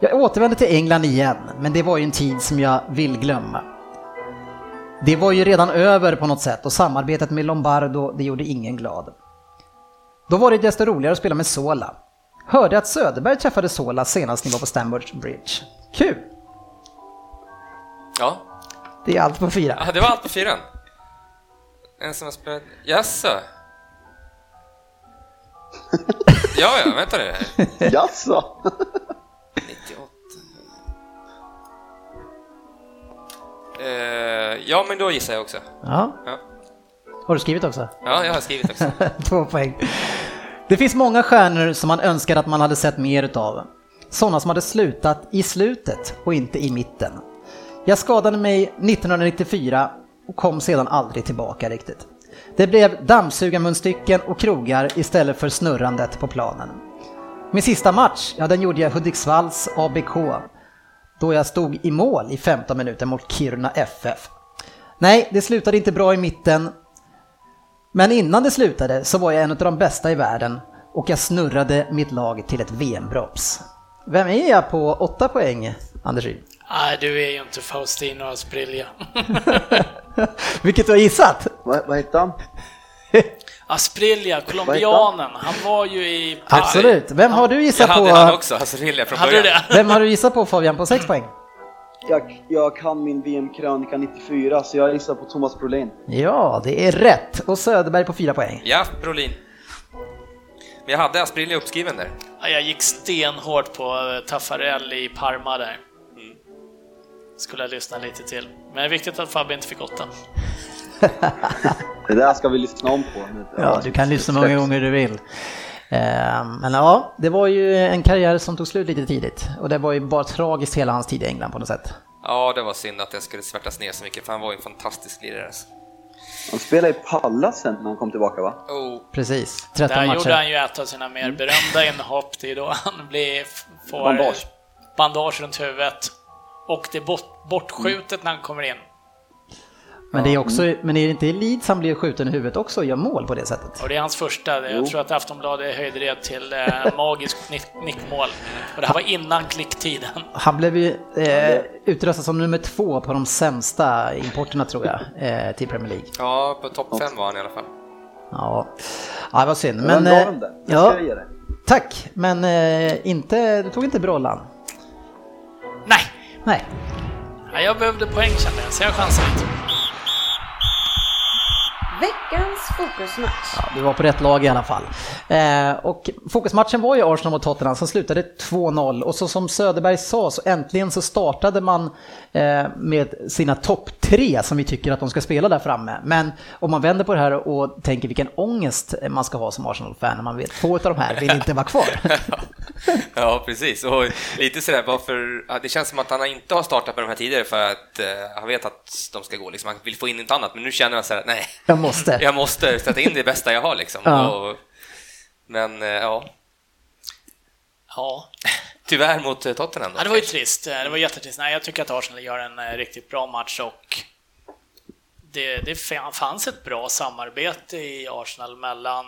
Jag återvänder till England igen, men det var ju en tid som jag vill glömma. Det var ju redan över på något sätt, och samarbetet med Lombardo, det gjorde ingen glad. Då var det desto roligare att spela med Sola. Hörde att Söderberg träffade Sola senast ni var på Stamford Bridge. Kul! Ja. Det är allt på 4. Ja, det var allt på 4. En som har spelat... Jasså! Ja, vänta det här. Jasså! 98. Ja, men då gissar jag också. Ja. Har du skrivit också? Ja, jag har skrivit också. 2 poäng. Det finns många stjärnor som man önskar att man hade sett mer utav. Sådana som hade slutat i slutet och inte i mitten. Jag skadade mig 1994 och kom sedan aldrig tillbaka riktigt. Det blev dammsugarmunstycken och krogar istället för snurrandet på planen. Min sista match, den gjorde jag Hudiksvalls ABK, då jag stod i mål i 15 minuter mot Kiruna FF. Nej, det slutade inte bra i mitten. Men innan det slutade så var jag en av de bästa i världen och jag snurrade mitt lag till ett VM-brops. Vem är jag på 8 poäng, Anders? Nej, du är ju inte Faustino Asprilla. Vilket du har gissat? Vad heter han? Asprilla, colombianen. Han var ju i... Absolut. Vem har du gissat på? Jag hade han också, Asprilla från början. Vem har du gissat på, Fabian, på 6 poäng? Jag kan min VM-krönika 94, så jag gissar på Thomas Brolin. Ja, det är rätt. Och Söderberg på 4 poäng. Ja, Brolin. Men jag hade Asprilla uppskriven där. Ja, jag gick stenhårt på Taffarelli i Parma där. Skulle jag lyssna lite till. Men det är viktigt att Fabian inte fick 8. Det där ska vi lyssna om på. Ja, du kan lyssna många gånger du vill. Men ja, det var ju en karriär som tog slut lite tidigt. Och det var ju bara tragiskt hela hans tid i England på något sätt. Ja, det var synd att jag skulle svärtas ner så mycket, för han var ju en fantastisk lirare. Han spelade i Palace sen när han kom tillbaka, va? Oh, precis. 13 där matcher. Gjorde han ju ett av sina mer berömda inhopp. Det är då han får bandage runt huvudet. Och det är bortskjutet när han kommer in. Men det är också, men är det inte Leeds han blir skjuten i huvudet också och gör mål på det sättet? Och det är hans första, jag tror att Aftonbladet höjde det till magiskt nickmål. Och det här var innan klicktiden. Han blev ju utröstad som nummer 2 på de sämsta importerna, tror jag, till Premier League. Ja, på topp 5 var han i alla fall. Ja, det var synd. Men ska jag ge det. Tack, men inte, du tog inte Brollan. Nej. Jag behövde poäng, kände jag, så jag chansade inte. Veckans fokusmatch. Du var på rätt lag i alla fall. Och fokusmatchen var ju Arsenal mot Tottenham som slutade 2-0. Och så som Söderberg sa, så äntligen så startade man med sina topp 3 som vi tycker att de ska spela där framme. Men om man vänder på det här och tänker vilken ångest man ska ha som Arsenal-fan när man vet 2 av de här vill inte vara kvar. Ja, precis. Och lite sådär, det känns som att han inte har startat på de här tidigare för att han vet att de ska gå. Liksom, han vill få in något annat, men nu känner han såhär, nej. Jag måste sätta in det bästa jag har liksom. Ja. Ja. Tyvärr mot Tottenham då. Ja, det var ju trist. Det var jättetrist. Nej, jag tycker att Arsenal gör en riktigt bra match och det fanns ett bra samarbete i Arsenal mellan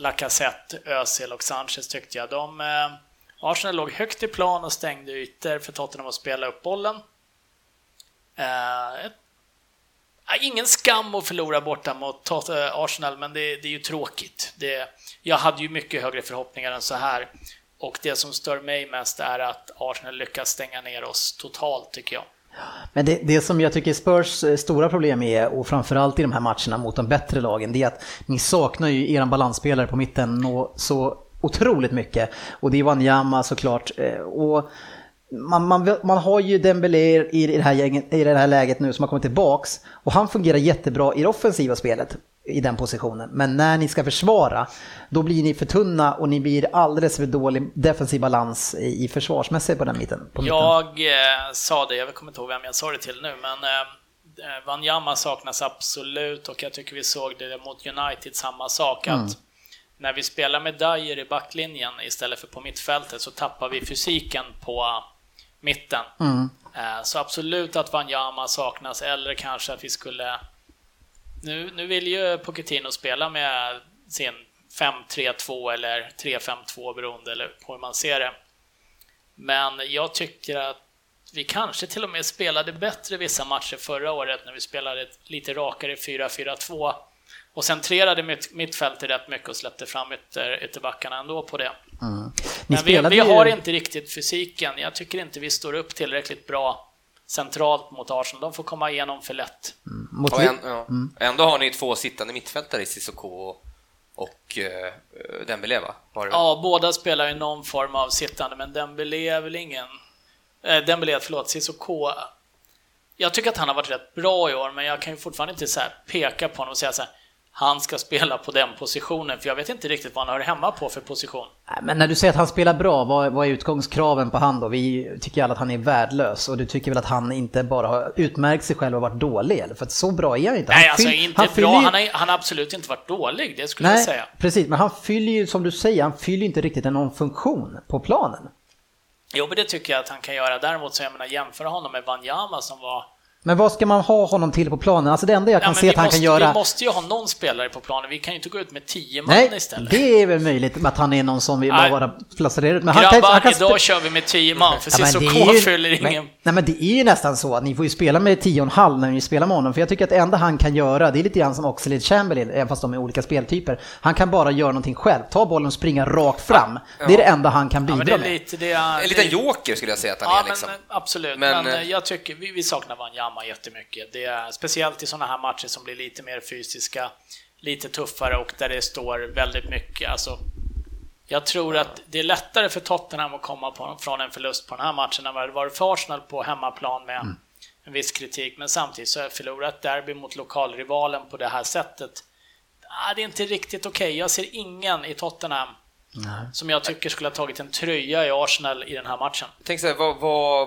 Lacazette, Özil och Sanchez, tyckte jag. Arsenal låg högt i plan och stängde ytor för Tottenham att spela upp bollen. Ingen skam att förlora borta mot Arsenal, men det är ju tråkigt. Jag hade ju mycket högre förhoppningar än så här. Och det som stör mig mest är att Arsenal lyckas stänga ner oss totalt, tycker jag. Men det som jag tycker Spurs stora problem är, och framförallt i de här matcherna mot de bättre lagen, det är att ni saknar ju er balansspelare på mitten och så otroligt mycket. Och det är Wanyama såklart. Och man har ju Dembélé i det här läget nu som har kommit tillbaks, och han fungerar jättebra i det offensiva spelet i den positionen, men när ni ska försvara då blir ni för tunna och ni blir alldeles för dålig defensiv balans i försvarsmässigt på den mitten. Sa det, jag kommer inte ihåg vem jag sa det till nu, men Wanyama saknas absolut, och jag tycker vi såg det mot United, samma sak att när vi spelar med Dyer i backlinjen istället för på mittfältet så tappar vi fysiken på mitten. Mm. Så absolut att Wanyama saknas, eller kanske att vi skulle... Nu vill ju Pochettino spela med sin 5-3-2 eller 3-5-2 beroende eller på hur man ser det. Men jag tycker att vi kanske till och med spelade bättre vissa matcher förra året när vi spelade lite rakare 4-4-2 och centrerade mittfältet rätt mycket och släppte fram ytterbackarna ändå på det. Mm. Men vi har inte riktigt fysiken. Jag tycker inte vi står upp tillräckligt bra centralt mot Arsenal. De får komma igenom för lätt. Ändå har ni två sittande mittfältare i Sissoko och Dembélé, va? Ja, båda spelar ju någon form av sittande, men Dembélé är väl ingen... Dembélé, förlåt, Sissoko. Jag tycker att han har varit rätt bra i år, men jag kan ju fortfarande inte så här peka på honom och säga så här, han ska spela på den positionen, för jag vet inte riktigt vad han hör hemma på för position. Men när du säger att han spelar bra, vad är utgångskraven på han då? Vi tycker alla att han är värdelös, och du tycker väl att han inte bara har utmärkt sig själv och varit dålig, eller? För att så bra är han inte. Nej, alltså inte han bra. Han har absolut inte varit dålig, det skulle jag säga. Precis, men han fyller ju, som du säger, han fyller inte riktigt någon funktion på planen. Jo, men det tycker jag att han kan göra. Däremot så, jag menar, jämföra honom med Wanyama som var... Men vad ska man ha honom till på planen? Alltså det enda jag kan se att han kan göra... Vi måste ju ha någon spelare på planen. Vi kan ju inte gå ut med 10 man istället. Nej, det är väl möjligt att han är någon som vi bara placerar ut. Men grabbar, han kan idag kör vi med 10 man. För Sissoko fyller ingen... Nej, men det är ju nästan så att ni får ju spela med 10,5 när ni spelar med honom. För jag tycker att det enda han kan göra, det är lite grann som Oxlade-Chamberlain, även fast de är olika speltyper. Han kan bara göra någonting själv. Ta bollen och springa rakt fram. Ja. Det är det enda han kan bidra med. En liten joker skulle jag säga att han är. Liksom. Men, absolut, men jag tycker vi saknar Wanyama jättemycket. Det är speciellt i sådana här matcher som blir lite mer fysiska, lite tuffare och där det står väldigt mycket. Alltså, jag tror att det är lättare för Tottenham att komma från en förlust på den här matchen när det var för Arsenal på hemmaplan med en viss kritik, men samtidigt så har jag förlorat derby mot lokalrivalen på det här sättet. Det är inte riktigt okej. Jag ser ingen i Tottenham som jag tycker skulle ha tagit en tröja i Arsenal i den här matchen. Tänk så här,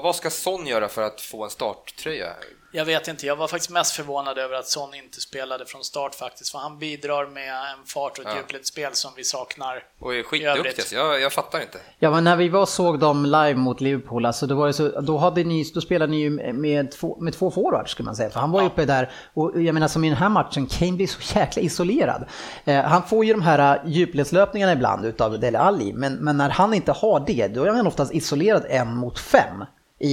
vad ska Son göra för att få en starttröja? Jag vet inte, jag var faktiskt mest förvånad över att Son inte spelade från start faktiskt, för han bidrar med en fart och ett djupledsspel som vi saknar. Och är skitduktigt, jag fattar inte. Ja, men när vi såg dem live mot Liverpool, alltså då var det så, då spelade ni ju med två forwards skulle man säga, för han var uppe där, och jag menar som i den här matchen, Kane blir så jäkla isolerad. Han får ju de här djupledslöpningarna ibland utav Dele Alli, men när han inte har det, då är han oftast isolerad 1 mot 5.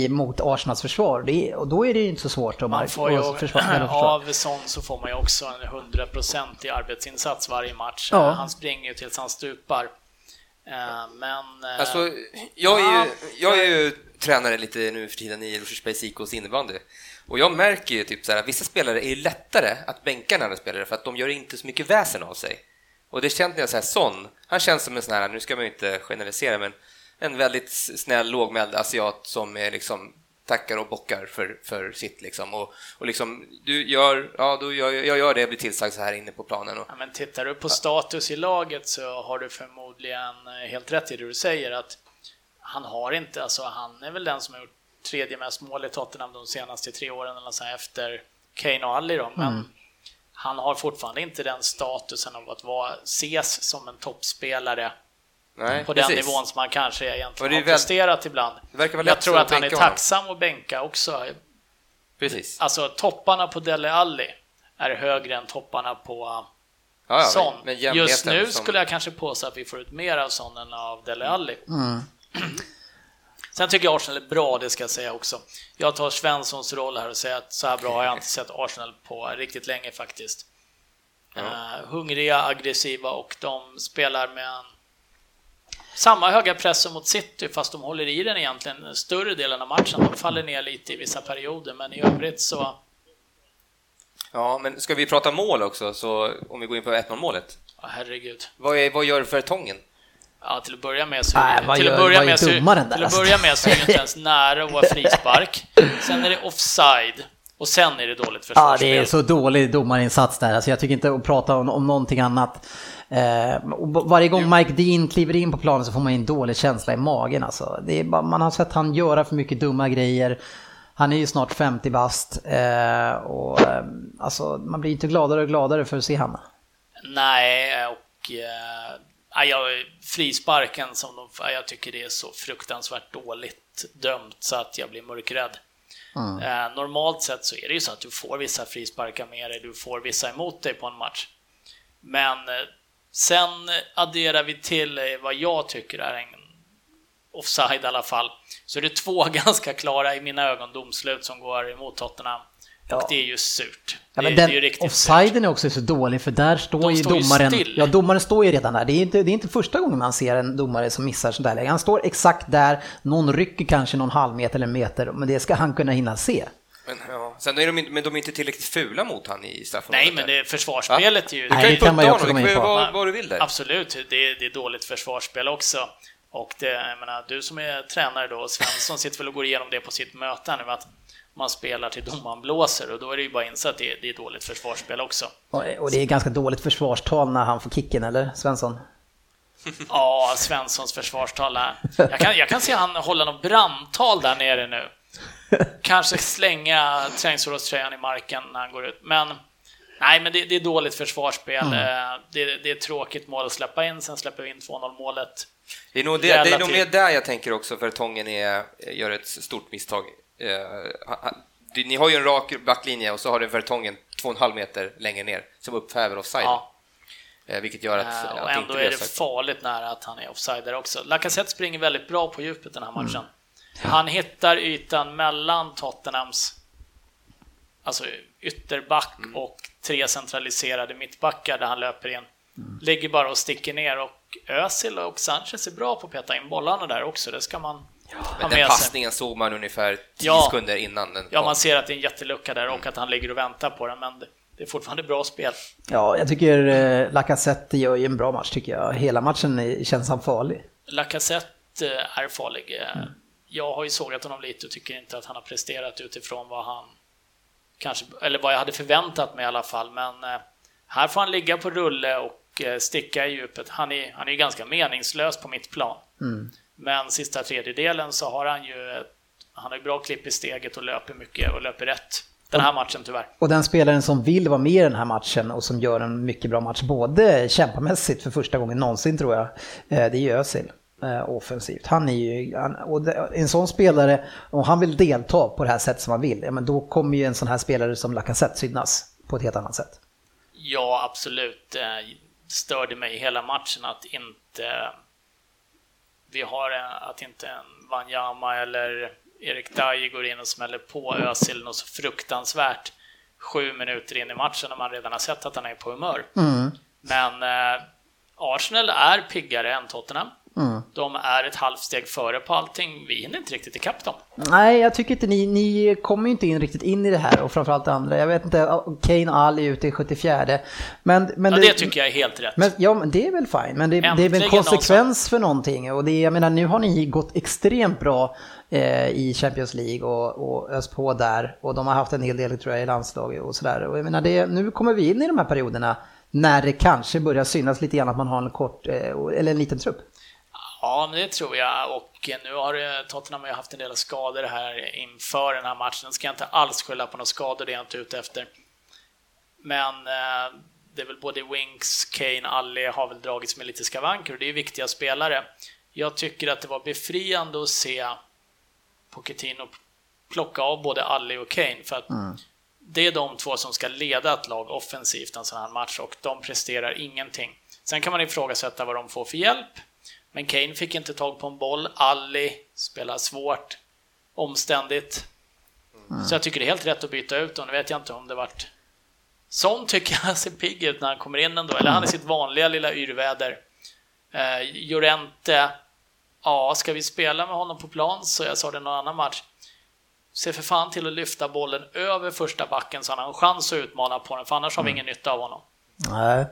Mot Arsenals försvar. Och då är det ju inte så svårt att försvara. Av sån så får man ju också en 100% arbetsinsats varje match. Ja. Han springer ju tills han stupar. Men... Alltså, jag är ju tränare lite nu för tiden i Rosersberg Sikos innebandy. Och jag märker ju typ så här, att vissa spelare är lättare att bänka när andra spelare, för att de gör inte så mycket väsen av sig. Och det känns jag så här, Son, han känns som en sån här, nu ska man ju inte generalisera, men en väldigt snäll, lågmäld asiat som är liksom tackar och bockar för sitt liksom, och liksom jag gör det, jag blir tillsagd så här inne på planen och... Ja, men tittar du på status i laget så har du förmodligen helt rätt i det du säger, att han har inte, alltså han är väl den som har gjort 3:e mest mål i Tottenham de senaste 3 åren eller så här, efter Kane och Alli då, men han har fortfarande inte den statusen av att ses som en toppspelare. Nej, på den nivån som man kanske egentligen har presterat ibland. Jag tror att han är tacksam att bänka också. Precis. Alltså topparna på Dele Alli är högre än topparna på Son. Men just nu skulle jag kanske påstå att vi får ut mer av Son än av Dele Alli. Sen tycker jag Arsenal är bra, det ska jag säga också. Jag tar Svenssons roll här och säger att så här bra har jag inte sett Arsenal på riktigt länge faktiskt. Hungriga, aggressiva, och de spelar med en samma höga press mot City, fast de håller i den egentligen större delen av matchen. De faller ner lite i vissa perioder, men i övrigt så... Ja, men ska vi prata mål också, så om vi går in på 1-0-målet? Ja, herregud. Vad gör Vertongen? Ja, till att börja med så är det inte ens nära att vara frispark. Sen är det offside. Och sen är det dåligt försvarsspel. Ja, det är så dålig domarinsats där. Alltså jag tycker inte att prata om någonting annat. Varje gång Mike Dean kliver in på planen så får man en dålig känsla i magen. Alltså. Det är bara, man har sett han göra för mycket dumma grejer. Han är ju snart 50 bast. Alltså, man blir inte gladare och gladare för att se han. Nej, och frisparken som jag tycker det är så fruktansvärt dåligt rätt dömt så att jag blir mörkrädd. Mm. Normalt sett så är det ju så att du får vissa frisparkar med dig, du får vissa emot dig på en match. Men sen adderar vi till vad jag tycker är en offside i alla fall. Så det är två ganska klara i mina ögon domslut som går emot Tottenham. Ja. Och det är ju surt. Ja, men den, det är ju riktigt offsiden är också så dålig, för där står ju domaren. Ju ja, domaren står ju redan där. Det är inte första gången man ser en domare som missar sånt där läge. Han står exakt där, någon rycker kanske någon halvmeter eller en meter, men det ska han kunna hinna se. Men, ja. Sen är de inte tillräckligt fula mot han i straffområdet. Nej, men det försvarsspelet är ju... Du kan ju putta honom, du kan ju vad du vill där. Absolut, det är dåligt försvarsspel också. Och det, jag menar, du som är tränare då, Svensson, sitter väl och går igenom det på sitt möte nu, att man spelar till domaren blåser, och då är det ju bara insatt att det är dåligt försvarsspel också. Och det är ganska dåligt försvarstal när han får kicken, eller Svensson? Ja, Svenssons försvarstal här. Jag kan se han hålla något brandtal där nere nu. Kanske slänga träningsrådströjan i marken när han går ut. Men nej, men det är dåligt försvarsspel. Mm. Det är ett tråkigt mål att släppa in. Sen släpper vi in 2-0-målet. Det är nog mer där jag tänker också, för Tongen gör ett stort misstag. Ni har ju en rak backlinje, och så har den Vertongen 2,5 meter längre ner som uppfäver offside. Ja. Vilket gör att och ändå är det farligt nära att han är offsider också. Lacazette springer väldigt bra på djupet den här matchen. Mm. Han hittar ytan mellan Tottenhams, alltså ytterback och tre centraliserade mittbackar där han löper in. Ligger bara och sticker ner, och Özil och Sanchez är bra på att peta in bollarna där också. Det ska man... Men den passningen såg man ungefär 10 sekunder innan den kom. Ja, man ser att det är en jättelucka där, och att han ligger och väntar på den. Men det är fortfarande bra spel. Ja, jag tycker Lacazette gör ju en bra match, tycker jag. Hela matchen känns han farlig. Lacazette är farlig. Jag har ju sågat honom lite och tycker inte att han har presterat utifrån vad han kanske, eller vad jag hade förväntat mig i alla fall. Men här får han ligga på rulle och sticka i djupet. Han är ju ganska meningslös på mitt plan. Mm. Men sista tredjedelen så har han har ju bra klipp i steget och löper mycket och löper rätt den här matchen tyvärr. Och den spelaren som vill vara med i den här matchen och som gör en mycket bra match, både kämpamässigt för första gången någonsin tror jag, det är Özil offensivt. Han är ju en sån spelare, om han vill delta på det här sättet som han vill, men då kommer ju en sån här spelare som Lacazette synas på ett helt annat sätt. Ja, absolut. Störde mig hela matchen att inte... Vi har att inte en Wanyama eller Erik Dye går in och smäller på Özil något så fruktansvärt 7 minuter in i matchen när man redan har sett att han är på humör. Mm. Men Arsenal är piggare än Tottenham. Mm. De är ett halvsteg före på allting. Vi hinner inte riktigt ikapp dem. Nej, jag tycker inte ni kommer ju inte riktigt in i det här, och framförallt det andra. Jag vet inte, Kane Alli är ute i 74. Men ja, det tycker jag är helt rätt. Men, ja, men det är väl fint. Men det är väl en konsekvens för någonting. Och jag menar, nu har ni gått extremt bra i Champions League och öst på där. Och de har haft en hel del, tror jag, i landslaget och sådär. Och jag menar, nu kommer vi in i de här perioderna när det kanske börjar synas lite grann att man har en kort eller en liten trupp. Ja, men det tror jag, och nu har Tottenham ju haft en del skador här inför den här matchen. Ska jag inte alls skylla på några skador, det är jag inte ute efter. Men det är väl både Winks, Kane, Alli har väl dragits med lite skavanker, och det är viktiga spelare. Jag tycker att det var befriande att se Pochettino plocka av både Alli och Kane, för att det är de två som ska leda ett lag offensivt en sån här match, och de presterar ingenting. Sen kan man ifrågasätta vad de får för hjälp. Men Kane fick inte tag på en boll. Alli spelar svårt, omständigt. Så jag tycker det är helt rätt att byta ut. Och nu vet jag inte om det vart... Som tycker jag ser pigg ut när han kommer in ändå. Eller han är sitt vanliga lilla yrväder. Llorente. Ja, ska vi spela med honom på plan? Så jag sa det någon annan match. Se för fan till att lyfta bollen över första backen, så han har en chans att utmana på den. För annars har vi ingen nytta av honom. Nej.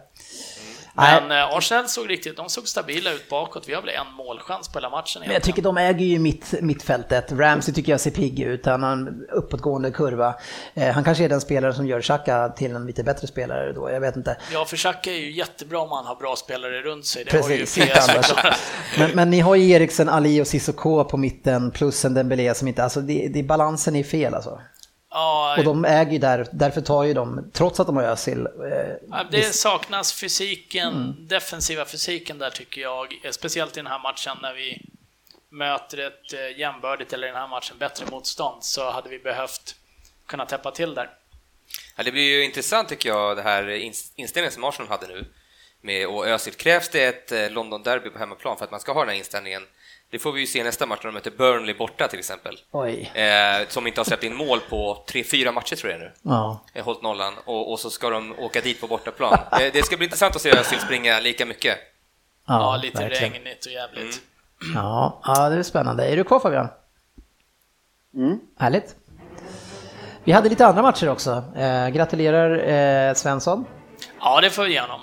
Men Arsenal såg riktigt, de såg stabila ut bakåt. Vi har väl en målchans på hela matchen. Men jag tycker de äger ju mittfältet. Ramsey tycker jag ser pigg ut. Han har en uppåtgående kurva. Han kanske är den spelare som gör Xhaka till en lite bättre spelare då, jag vet inte. Ja, för Xhaka är ju jättebra om han har bra spelare runt sig. Det precis, har ju men ni har ju Eriksen, Ali och Sissoko på mitten, plus en Dembélé som inte, alltså det balansen är fel alltså. Och de äger ju därför tar ju de, trots att de har Özil. Det saknas fysiken, defensiva fysiken där tycker jag, speciellt i den här matchen när vi möter ett jämnbördigt, eller i den här matchen bättre motstånd, så hade vi behövt kunna täppa till där. Ja, det blir ju intressant tycker jag, det här inställningen som Arsenal hade nu med Özil. Krävs det ett London-derby på hemmaplan för att man ska ha den här inställningen? Det får vi ju se nästa match när de möter Burnley borta till exempel. Oj. Som inte har släppt in mål på 3-4 matcher tror jag nu. Ja. Hållt nollan, och så ska de åka dit på bortaplan. Det ska bli intressant att se Özil springa lika mycket. Ja, lite verkligen. Regnigt och jävligt. Mm. Ja, det är spännande. Är du kvar, Fabian? Mm. Härligt. Vi hade lite andra matcher också. Gratulerar Svensson. Ja, det får vi igenom.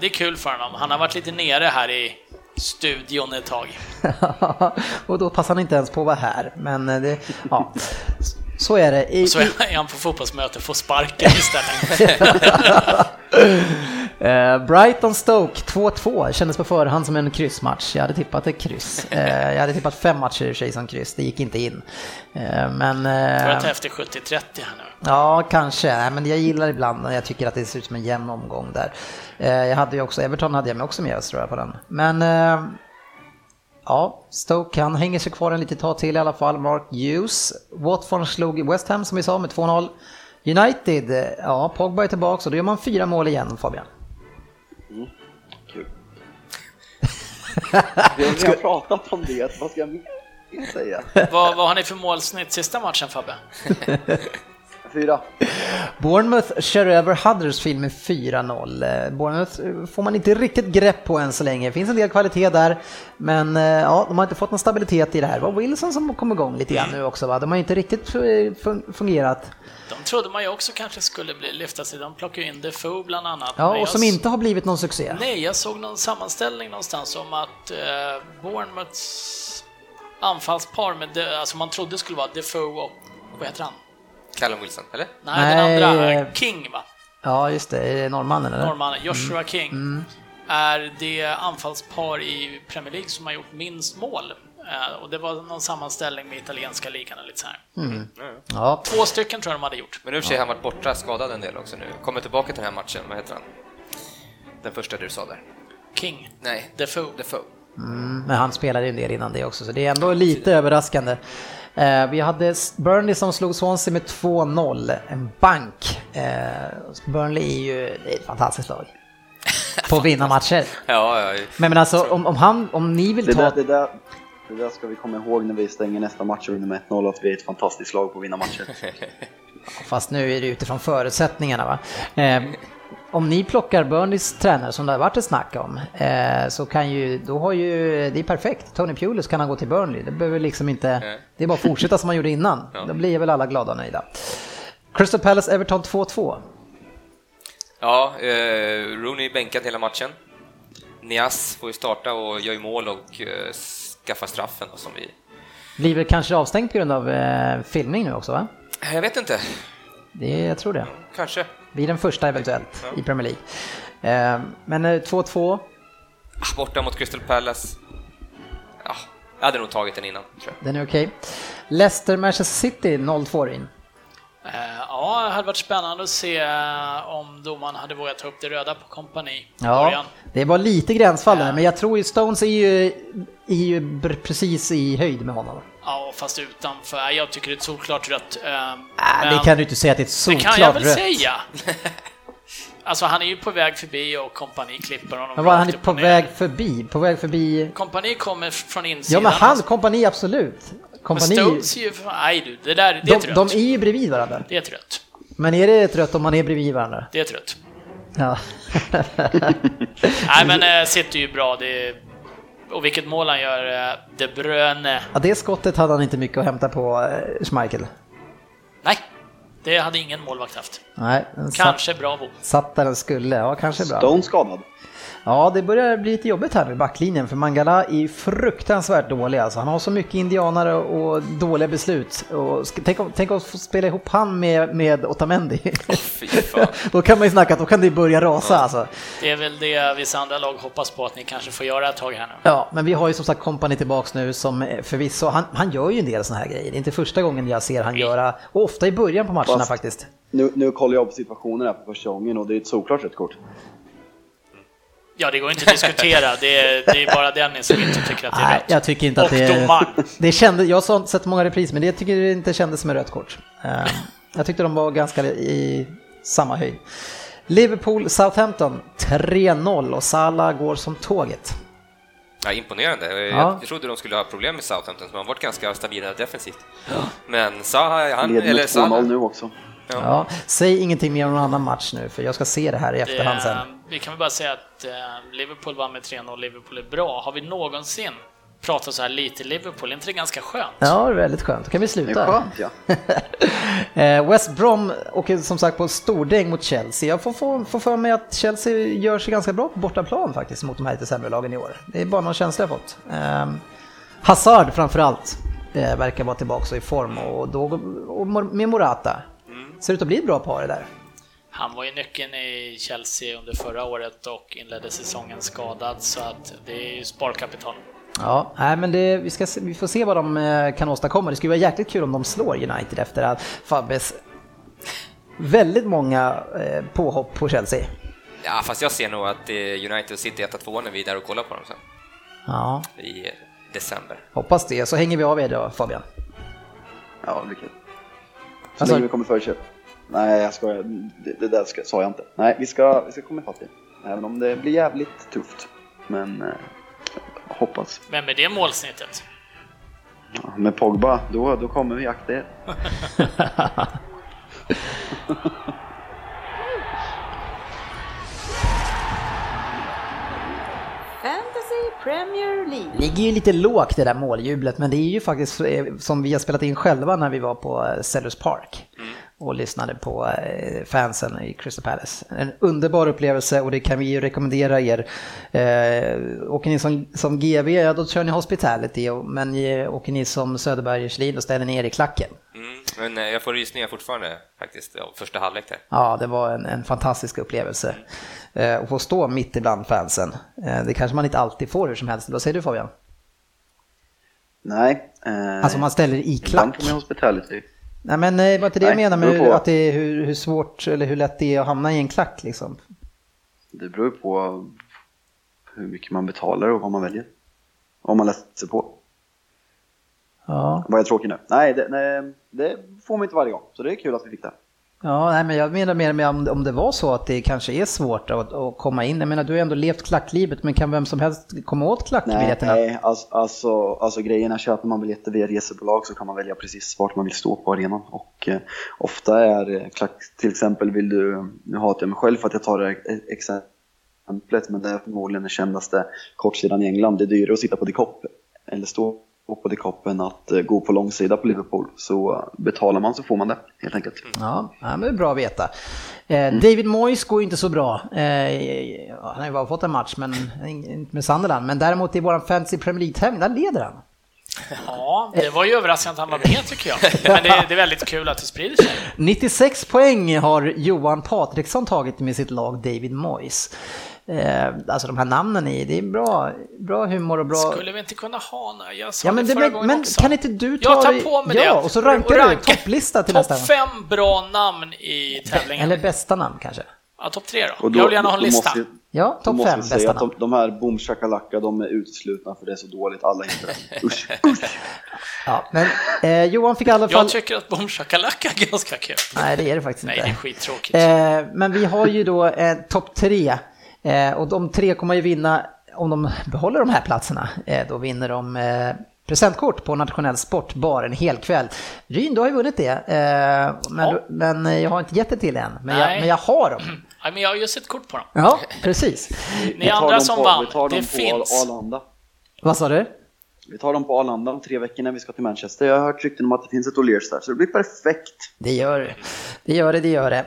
Det är kul för honom. Han har varit lite nere här i studion ett tag. Och då passar han inte ens på att vara här. Men det, ja, så är det. Så är han på fotbollsmöte, får sparken istället. Brighton Stoke 2-2 kändes på förhand som en kryssmatch. Jag hade tippat ett kryss. Jag hade tippat 5 matcher i sig som kryss. Det gick inte in. Får jag ta efter 70-30 här nu? Ja, kanske. Nej, men jag gillar ibland när jag tycker att det ser ut som en jämn omgång där. Jag hade ju också Everton hade jag mig också med oss, tror jag, på den. Men ja, Stoke han hänger sig kvar en liten tag till i alla fall. Mark Hughes. Watford slog West Ham som vi sa med 2-0. United, ja, Pogba är tillbaka och då gör man 4 mål igen, Fabian. Mm, kul. Vi har pratat om det, vad ska jag inte säga? Vad har ni för målsnitt sista matchen, Fabian? 4. Bournemouth kör över Huddersfield med 4-0. Bournemouth får man inte riktigt grepp på än så länge. Det finns en del kvalitet där, men ja, de har inte fått någon stabilitet i det här. Det var Wilson som kom igång lite grann nu också, va? De har inte riktigt fungerat. De trodde man ju också kanske skulle lyfta sig. De plockade in Defoe bland annat. Ja, och som inte har blivit någon succé. Nej, jag såg någon sammanställning någonstans om att Bournemouths anfallspar med alltså man trodde skulle vara Defoe och vad heter han? Callum Wilson, eller? Nej, den andra, King, va? Ja, just det. Är det norrmannen, eller? Norrmannen, Joshua King. Mm. Är det anfallspar i Premier League som har gjort minst mål? Och det var någon sammanställning med italienska ligan eller lite så här. Mm. Ja. 2 stycken tror jag de hade gjort. Men nu har han varit borta, skadad en del också nu. Kommer tillbaka till den här matchen, vad heter han? Den första du sa där. King? Nej, Defoe. Men han spelade ju en del innan det också, så det är ändå lite överraskande. Vi hade Burnley som slog Swansea med 2-0. En bank. Burnley är ju ett fantastiskt lag på vinnarmatcher. Ja. Men alltså om ni vill ta... Det där ska vi komma ihåg när vi stänger nästa match under med 1-0, att vi är ett fantastiskt lag på vinnarmatcher. Fast nu är det utifrån förutsättningarna, va? Om ni plockar Burnleys tränare som det har varit ett snack om, så kan ju, då har ju, det är perfekt. Tony Pulis kan han gå till Burnley. Det behöver liksom inte, det är bara att fortsätta som man gjorde innan. Då blir väl alla glada och nöjda. Crystal Palace Everton 2-2. Ja, Rooney bänkad hela matchen. Nias får ju starta och gör ju mål och skaffa straffen då, som vi... Blir väl kanske avstängt på grund av filmning nu också, va? Jag vet inte. Jag tror det. Kanske. Blir den första eventuellt i Premier League. Men 2-2. Borta mot Crystal Palace. Ja, jag hade nog tagit den innan, tror jag. Den är okej. Leicester Manchester City 0-2 in. Ja, det hade varit spännande att se om domaren hade vågat ta upp det röda på kompani. Ja, det var lite gränsfall där, men jag tror ju Stones är ju precis i höjd med honom. Ja, fast utanför. Jag tycker det är ett solklart rött. Det kan du inte säga att det är ett solklart rött. Det kan jag väl säga. Alltså han är ju på väg förbi och kompani klipper honom. Men han är på väg förbi. Kompani kommer från insidan. Ja, men han, kompani absolut. Stones är ju... Nej du, det är trött. De är ju bredvid varandra. Det är trött. Men är det trött om man är bredvid varandra? Det är trött. Ja. Nej, men sitter ju bra. Det är... Och vilket mål han gör, De Bruyne. Ja, det skottet hade han inte mycket att hämta på, Schmeichel. Nej, det hade ingen målvakt haft. Nej, kanske Bravo. Satt där den skulle, ja kanske Bravo. Stone skadad. Ja, det börjar bli lite jobbigt här med backlinjen, för Mangala är fruktansvärt dålig. Alltså, han har så mycket indianare och dåliga beslut. Och tänk att få spela ihop han med Otamendi. Fy fan. Då kan man ju snacka att då kan det börja rasa. Ja. Alltså. Det är väl det vissa andra lag hoppas på, att ni kanske får göra ett tag här nu. Ja, men vi har ju som sagt Kompani tillbaks nu, som förvisso, han gör ju en del såna här grejer. Det är inte första gången jag ser han göra, och ofta i början på matcherna faktiskt. Nu kollar jag på situationen här på första gången, och det är ett såklart rätt kort. Ja, det går inte att diskutera. Det är bara Dennis som inte tycker att det är rätt. Jag tycker inte att det är... Det kände, jag har sett många repriser, men det tycker jag inte kändes som en rött kort. Jag tyckte de var ganska i samma höjd. Liverpool-Southampton 3-0 och Salah går som tåget. Ja, imponerande. Ja. Jag trodde de skulle ha problem med Southampton, som har varit ganska stabila defensivt. Ja. Men Salah... Han leder med 2-0 nu också. Ja. Ja, säg ingenting mer om någon annan match nu, för jag ska se det här i efterhand sen. Vi kan väl bara säga att Liverpool vann med 3-0, Liverpool är bra. Har vi någonsin pratat så här lite Liverpool? Är inte det ganska skönt? Ja, det är väldigt skönt. Då kan vi sluta. Det är skönt, ja. West Brom och som sagt på stordäng mot Chelsea. Jag får för mig att Chelsea gör sig ganska bra på bortaplan faktiskt mot de här lite sämre lagen i år. Det är bara någon känsla jag fått. Hazard framförallt verkar vara tillbaka i form och med Morata. Ser ut att bli ett bra par där. Han var ju nyckeln i Chelsea under förra året och inledde säsongen skadad, så att det är ju sparkapital. Ja, nej, men vi får se vad de kan åstadkomma. Det skulle vara jäkligt kul om de slår United efter att Fabbes väldigt många påhopp på Chelsea. Ja, fast jag ser nog att United sitter i 1-2 när vi är där och kollar på dem sen. Ja. I december. Hoppas det, så hänger vi av er då, Fabian. Ja, det blir kul. Så länge vi kommer förköp. Nej, jag skojar. Det där sa jag inte. Nej, vi ska komma ifatt det. Även om det blir jävligt tufft. Men hoppas. Vem är det målsnittet? Ja, med Pogba, då kommer vi akta er. Premier League. Ligger ju lite lågt det där måljublet, men det är ju faktiskt som vi har spelat in själva när vi var på Sellers Park och lyssnade på fansen i Crystal Palace. En underbar upplevelse, och det kan vi ju rekommendera er. Åker ni som GB, ja, då kör ni hospitality, men åker ni som Söderbergerslin och ställer ner i klacken. Men jag får rysningar fortfarande faktiskt första halvlek där. Ja, det var en fantastisk upplevelse att få stå mitt ibland fansen. Det kanske man inte alltid får hur som helst. Vad säger du, Fabian? Nej. Alltså man ställer i klack. Nej, men vad är det jag menar med att det är hur svårt eller hur lätt det är att hamna i en klack liksom? Det beror på hur mycket man betalar och vad man väljer. Om man läser sig på. Ja. Var jag tråkig nu? Nej, det får man inte varje gång. Så det är kul att vi fick det. Ja, nej, men jag menar mer med om det var så att det kanske är svårt att komma in. Jag menar, du har ändå levt klacklivet, men kan vem som helst komma åt klackbiljetterna? Nej, alltså grejerna, köper man biljetter via resebolag så kan man välja precis vart man vill stå på arenan. Och ofta är klack, till exempel vill du, nu hatar jag mig själv för att jag tar det exemplet, men det är förmodligen den kändaste kortsidan i England. Det är dyrare att sitta på The Kop eller stå och på det koppen att gå på långsida på Liverpool, så betalar man så får man det helt enkelt. Ja, men det är bra att veta. David Moyes går inte så bra. Han har ju bara fått en match, men inte med Sunderland, men däremot i våran fantasy Premier League-tävling där leder han. Ja, det var ju överraskande att han var med, tycker jag. Men det är väldigt kul att det sprider sig. 96 poäng har Johan Patriksson tagit med sitt lag David Moyes. Alltså de här namnen det är bra humor och bra. Skulle vi inte kunna ha några? Jag sa det förra gången men också. Kan inte du ta på med det? Och så rankar du topplista till nästa. Topp 5 bra namn i tävlingen. Eller bästa namn kanske. Ja, topp 3 då. Jag vill gärna ha en lista. Ja, topp 5 bästa namn. De här bomshakalaka, de är utslutna för det är så dåligt alla inte. Usch. Ja, men Johan fick i alla fall... Jag tycker att bomshakalaka är ganska kul. Nej, det är det faktiskt inte. Nej, det är skittråkigt. Men vi har ju då topp 3. Och de 3 kommer ju vinna, om de behåller de här platserna, då vinner de presentkort på Nationell Sportbar en hel kväll. Ryn, du har ju vunnit det, men jag har inte gett det till än, men jag har dem. Ja, men jag har ju sett kort på dem. Ja, precis. Ni andra som vann, det finns. Arlanda. Vad sa du? Vi tar dem på Arlanda om 3 veckor när vi ska till Manchester. Jag har hört rykten om att det finns ett O'Lears där, så det blir perfekt. Det gör det.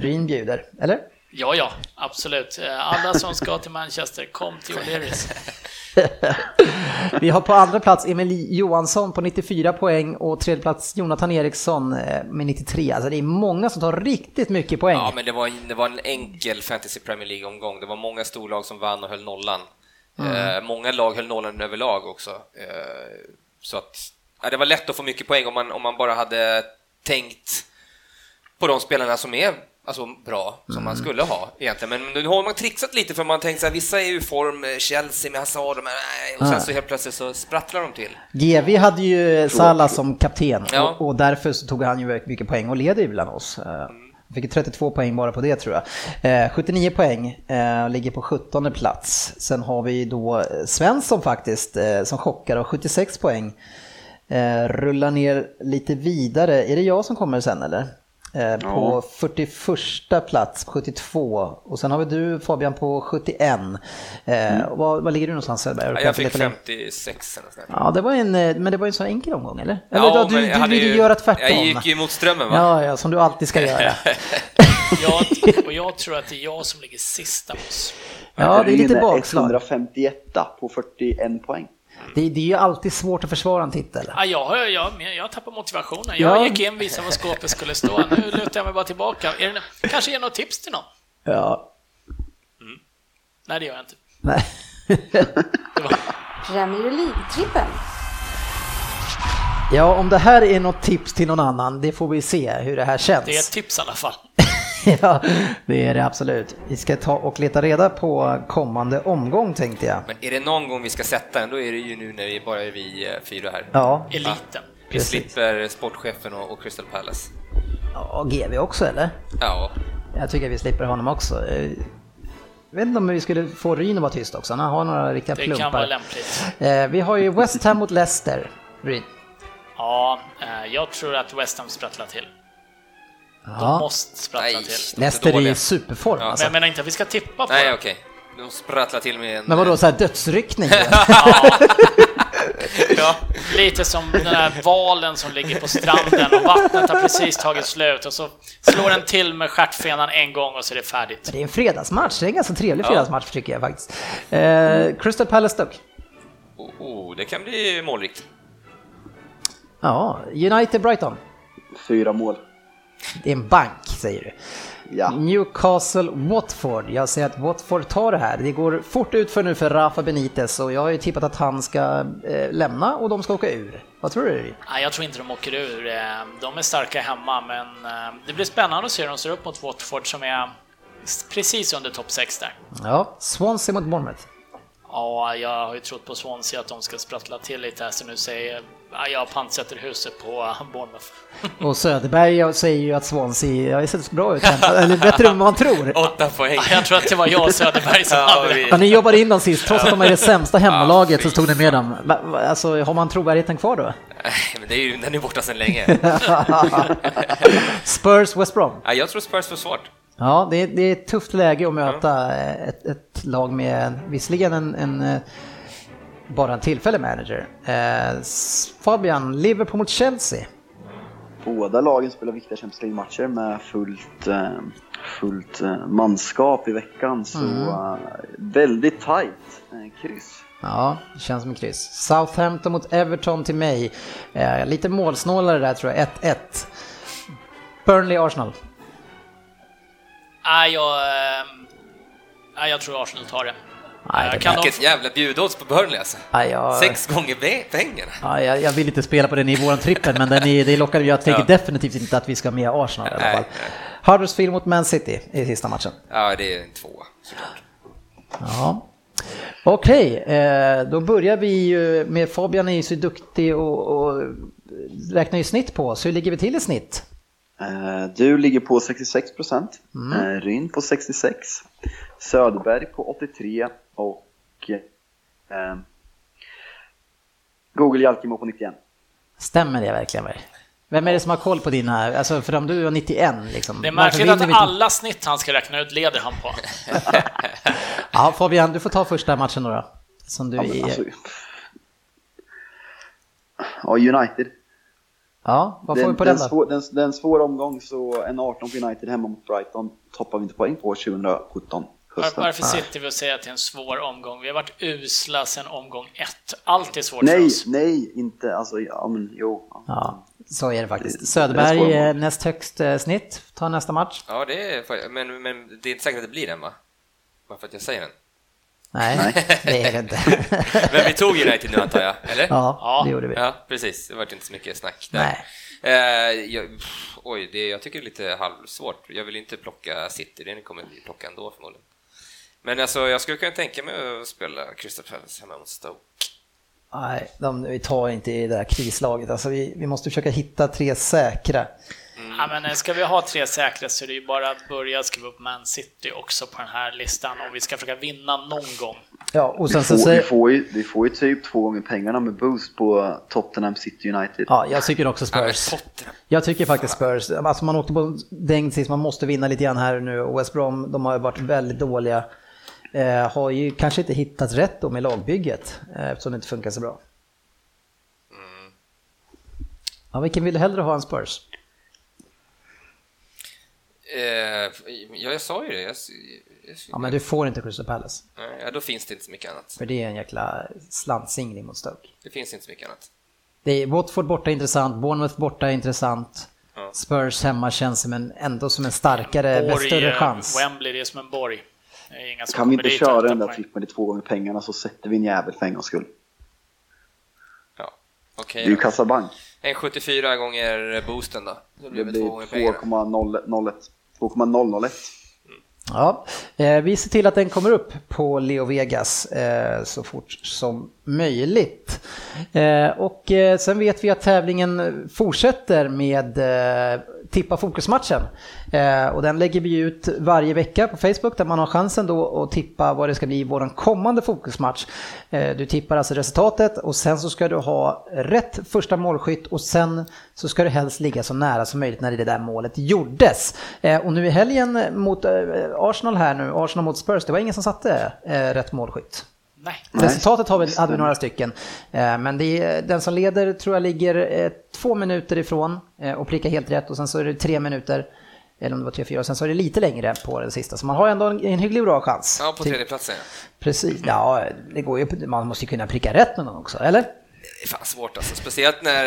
Ryn bjuder, eller? Ja, absolut. Alla som ska till Manchester, kom till O'Learys. Vi har på andra plats Emil Johansson på 94 poäng och tredje plats Jonathan Eriksson med 93. Alltså det är många som tar riktigt mycket poäng. Ja, men det var en enkel Fantasy Premier League-omgång. Det var många storlag som vann och höll nollan. Många lag höll nollan överlag också. Så att, det var lätt att få mycket poäng om man bara hade tänkt på de spelarna som är alltså bra som man skulle ha egentligen, men nu har man trixat lite för man tänkt att vissa är i form, Chelsea med Hazard och, sen så helt plötsligt så sprattlar de till. GV hade ju Salah som kapten och därför så tog han ju mycket poäng och leder ju bland oss. Fick 32 poäng bara på det tror jag. 79 poäng, ligger på 17:e plats. Sen har vi då Svensson faktiskt som chockar och 76 poäng. Rullar ner lite vidare. Är det jag som kommer sen eller? På 41:a plats 72. Och sen har vi du Fabian på 71. Vad ligger du någonstans? Jag fick 56 eller sådär. Ja, det var men det var en så enkel omgång eller? Du ville göra tvärtom. Jag gick ju mot strömmen va? Ja, som du alltid ska göra. Jag tror att det är jag som ligger sist av oss. Ja, det är lite bakslag. 151 på 41 poäng. Det är ju alltid svårt att försvara en titel. Ja, jag tappar motivationen. Jag gick in och visade vad skåpet skulle stå. Nu lutar jag mig bara tillbaka. Kanske ge något tips till någon? Ja. Mm. Nej, det gör jag inte. Nej. Premier League-trippen. Ja, om det här är något tips till någon annan, det får vi se hur det här känns. Det är ett tips i alla fall. Ja, det är det absolut. Vi ska ta och leta reda på kommande omgång tänkte jag. Men är det någon gång vi ska sätta den, då är det ju nu när vi bara är vi fyra här. Ja. Eliten. Vi slipper sportchefen och Crystal Palace. Ja, och GV också eller? Ja. Jag tycker vi slipper honom också. Jag vet inte om vi skulle få Ryn att vara tyst också. Han har några riktiga plumpar. Det kan vara lämpligt. Vi har ju West Ham mot Leicester, Ryn. Ja, jag tror att West Ham sprattlar till. De måste sprattla till. Leicester är i superform alltså. Men jag menar inte att vi ska tippa på. Nej, okej. De sprattlar till med en... Men vadå, så här dödsryckning? Ja. Lite som den här valen som ligger på stranden och vattnet har precis tagit slut och så slår den till med stjärtfenan en gång och så är det färdigt. Men det är en fredagsmatch, det är en ganska trevlig fredagsmatch tycker jag faktiskt. Crystal Palace Stoke. Det kan bli målrikt. Ja, United Brighton. 4 mål. Det är en bank, säger du. Ja. Newcastle Watford. Jag säger att Watford tar det här. Det går fort ut för nu för Rafa Benitez och jag har ju tippat att han ska lämna och de ska åka ur. Vad tror du? Nej, jag tror inte de åker ur. De är starka hemma, men det blir spännande att se hur de ser upp mot Watford som är precis under topp 6 där. Ja, Swansea mot Bournemouth. Ja, jag har ju trott på Swansea att de ska sprattla till lite här, så nu säger jag pantsätter huset på Bournemouth. Och Söderberg säger ju att Swansea har sett bra ut, eller bättre än man tror. 8 poäng. Jag tror att det var jag och Söderberg som hade det. Ni jobbade in dem sist, trots att de är det sämsta hemmalaget så tog ni med dem. Alltså, har man trovärdigheten kvar då? Nej, men det är ju, den är borta sedan länge. Spurs West Brom. Ja, jag tror Spurs för svårt. Ja, det är ett tufft läge att möta ett lag med visserligen bara en tillfällig manager. Fabian, Liverpool mot Chelsea. Båda lagen spelar viktiga Champions League-matcher med fullt manskap i veckan. Så väldigt tajt kryss. Ja, det känns som en kryss. Southampton mot Everton till mig. Lite målsnålare där tror jag, 1-1. Burnley Arsenal. Jag tror Arsenal tar det. Vilket jävla bjudås på Burnley alltså. 6 gånger pengarna. Jag vill inte spela på den nivån trippen, men det lockar ju att tänka definitivt inte att vi ska med Arsenal i alla fall. Huddersfield mot Man City i sista matchen. Ja, det är en 2. Ja. Okej, då börjar vi ju med Fabian är ju så duktig och räknar ju snitt på oss. Hur ligger vi till i snitt? Du ligger på 66%, Ryn på 66, Söderberg på 83 och Google Jalkimo på 91. Stämmer det verkligen? Vem är det som har koll på din här? Alltså för om du har 91 liksom. Det är märkligt att alla snitt han ska räkna ut leder han på. Ja, Fabian, du får ta första matchen då. Som du United. Ja, vad får vi på den där? Den svår omgång, så en 18 på United hemma mot Brighton toppar vi inte poäng på 2017. Varför sitter vi och säger att det är en svår omgång? Vi har varit usla sedan omgång 1. Allt är svårt för oss. Nej, inte. Alltså, ja, så är det faktiskt. Söderberg är näst högst snitt. Ta nästa match. Ja, det är, men det är inte säkert att det blir den va? Varför att jag säger den? Nej, det är det inte. Men vi tog United nu antar jag, eller? Ja, det gjorde vi. Ja, precis. Det var inte så mycket snack där. Nej. Jag tycker det är lite halvsvårt. Jag vill inte plocka City, den kommer vi plocka ändå förmodligen. Men alltså, jag skulle kunna tänka mig att spela Crystal Palace hemma mot Stoke. Nej, vi tar inte i det där krislaget. Alltså, vi måste försöka hitta tre säkra. Ja, men ska vi ha tre säkra så är det ju bara att börja skriva upp Man City också på den här listan om vi ska försöka vinna någon gång. Ja, och sen vi får ju typ 2 gånger pengarna med boost på Tottenham, City, United. Ja, jag tycker också Spurs. Jag tycker faktiskt Spurs. Alltså, man åkte på däng sist, man måste vinna lite grann här nu. Och West Brom, de har ju varit väldigt dåliga. Har ju kanske inte hittat rätt då med lagbygget eftersom det inte funkar så bra. Ja, vilken vill du hellre ha en Spurs? Jag sa ju det. Ja, men du får inte Crystal Palace. Ja, då finns det inte så mycket annat. För det är en jäkla slantsingling mot Stoke. Det finns inte så mycket annat. Det är Watford borta intressant, Bournemouth borta intressant. Ja. Spurs hemma känns som ändå som en starkare, större chans. Wembley, det är som en borg. Kan vi inte köra den där trippen i 2 gånger pengarna så sätter vi en jävel för en gångs skull. Ja, okej. Det är ju kassabank. 1,74 gånger boosten då. Det blir 2,001. 2,001. Ja, vi ser till att den kommer upp på Leo Vegas så fort som möjligt. Och sen vet vi att tävlingen fortsätter med tippa fokusmatchen. Och den lägger vi ut varje vecka på Facebook där man har chansen då att tippa vad det ska bli i vår kommande fokusmatch. Du tippar alltså resultatet och sen så ska du ha rätt första målskytt och sen så ska du helst ligga så nära som möjligt när det där målet gjordes. Och nu i helgen mot Arsenal här nu, Arsenal mot Spurs, det var ingen som satte rätt målskytt. Nej. Resultatet hade vi några stycken. Men det är, den som leder tror jag ligger 2 minuter ifrån och prickar helt rätt och sen så är det 3 minuter eller om det var 3-4 och sen så är det lite längre på den sista. Så man har ändå en hygglig bra chans. Ja, på 3:e platsen. Precis, ja, det går ju, man måste ju kunna pricka rätt någon också, eller? Det är fan svårt alltså, speciellt när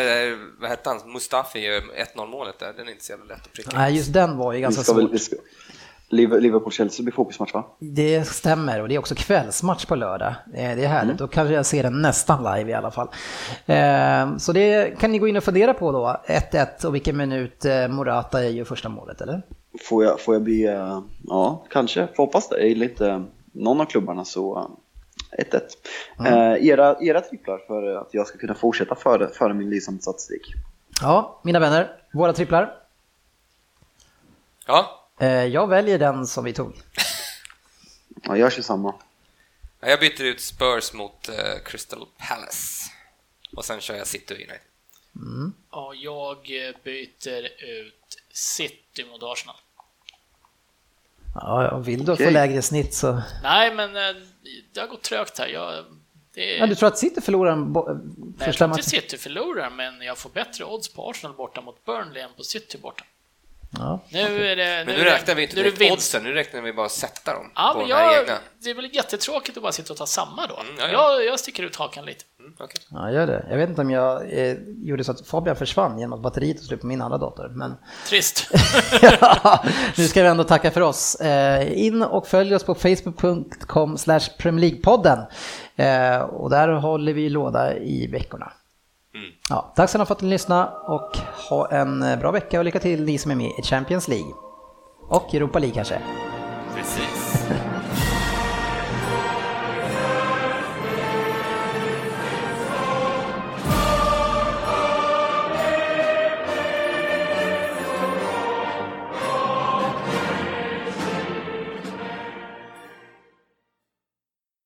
vad heter han, Mustafi gör 1-0 målet där, den är inte så jävla lätt att pricka. Nej, just den var ju ganska svår. Liverpool Chelsea blir fokusmatch, va? Det stämmer, och det är också kvällsmatch på lördag. Det är härligt, då kanske jag ser den nästan live i alla fall. Så det kan ni gå in och fundera på då. 1-1 och vilken minut Morata gör första målet, eller? Får jag bli, ja, kanske, får hoppas det. Jag gillar inte någon av klubbarna, så 1-1. Era tripplar för att jag ska kunna fortsätta före min lysandstatistik. Ja, mina vänner, våra tripplar. Ja. Jag väljer den som vi tog. Ja, jag kör samma. Jag byter ut Spurs mot Crystal Palace. Och sen kör jag City och United. Ja, jag byter ut City mot Arsenal. Ja, vill du få lägre snitt så... Nej, men det har gått trögt här. Men du tror att City förlorar? Nej, jag tror inte City förlorar, men jag får bättre odds på Arsenal borta mot Burnley än på City borta. Ja, nu räknar vi inte direkt oddsen, nu räknar vi bara sätta dem på den här egna. Det är väl jättetråkigt att bara sitta och ta samma då. Jag sticker ut hakan lite. Okay. Ja, gör det. Jag vet inte om jag gjorde så att Fabian försvann genom att batteriet och slut på min andra dator, men... Trist. Ja, nu ska vi ändå tacka för oss. In och följ oss på facebook.com/premierleaguepodden. Och där håller vi låda i veckorna. Ja, tack så mycket för att ni lyssnade och ha en bra vecka och lycka till ni som är med i Champions League och Europa League kanske. Precis.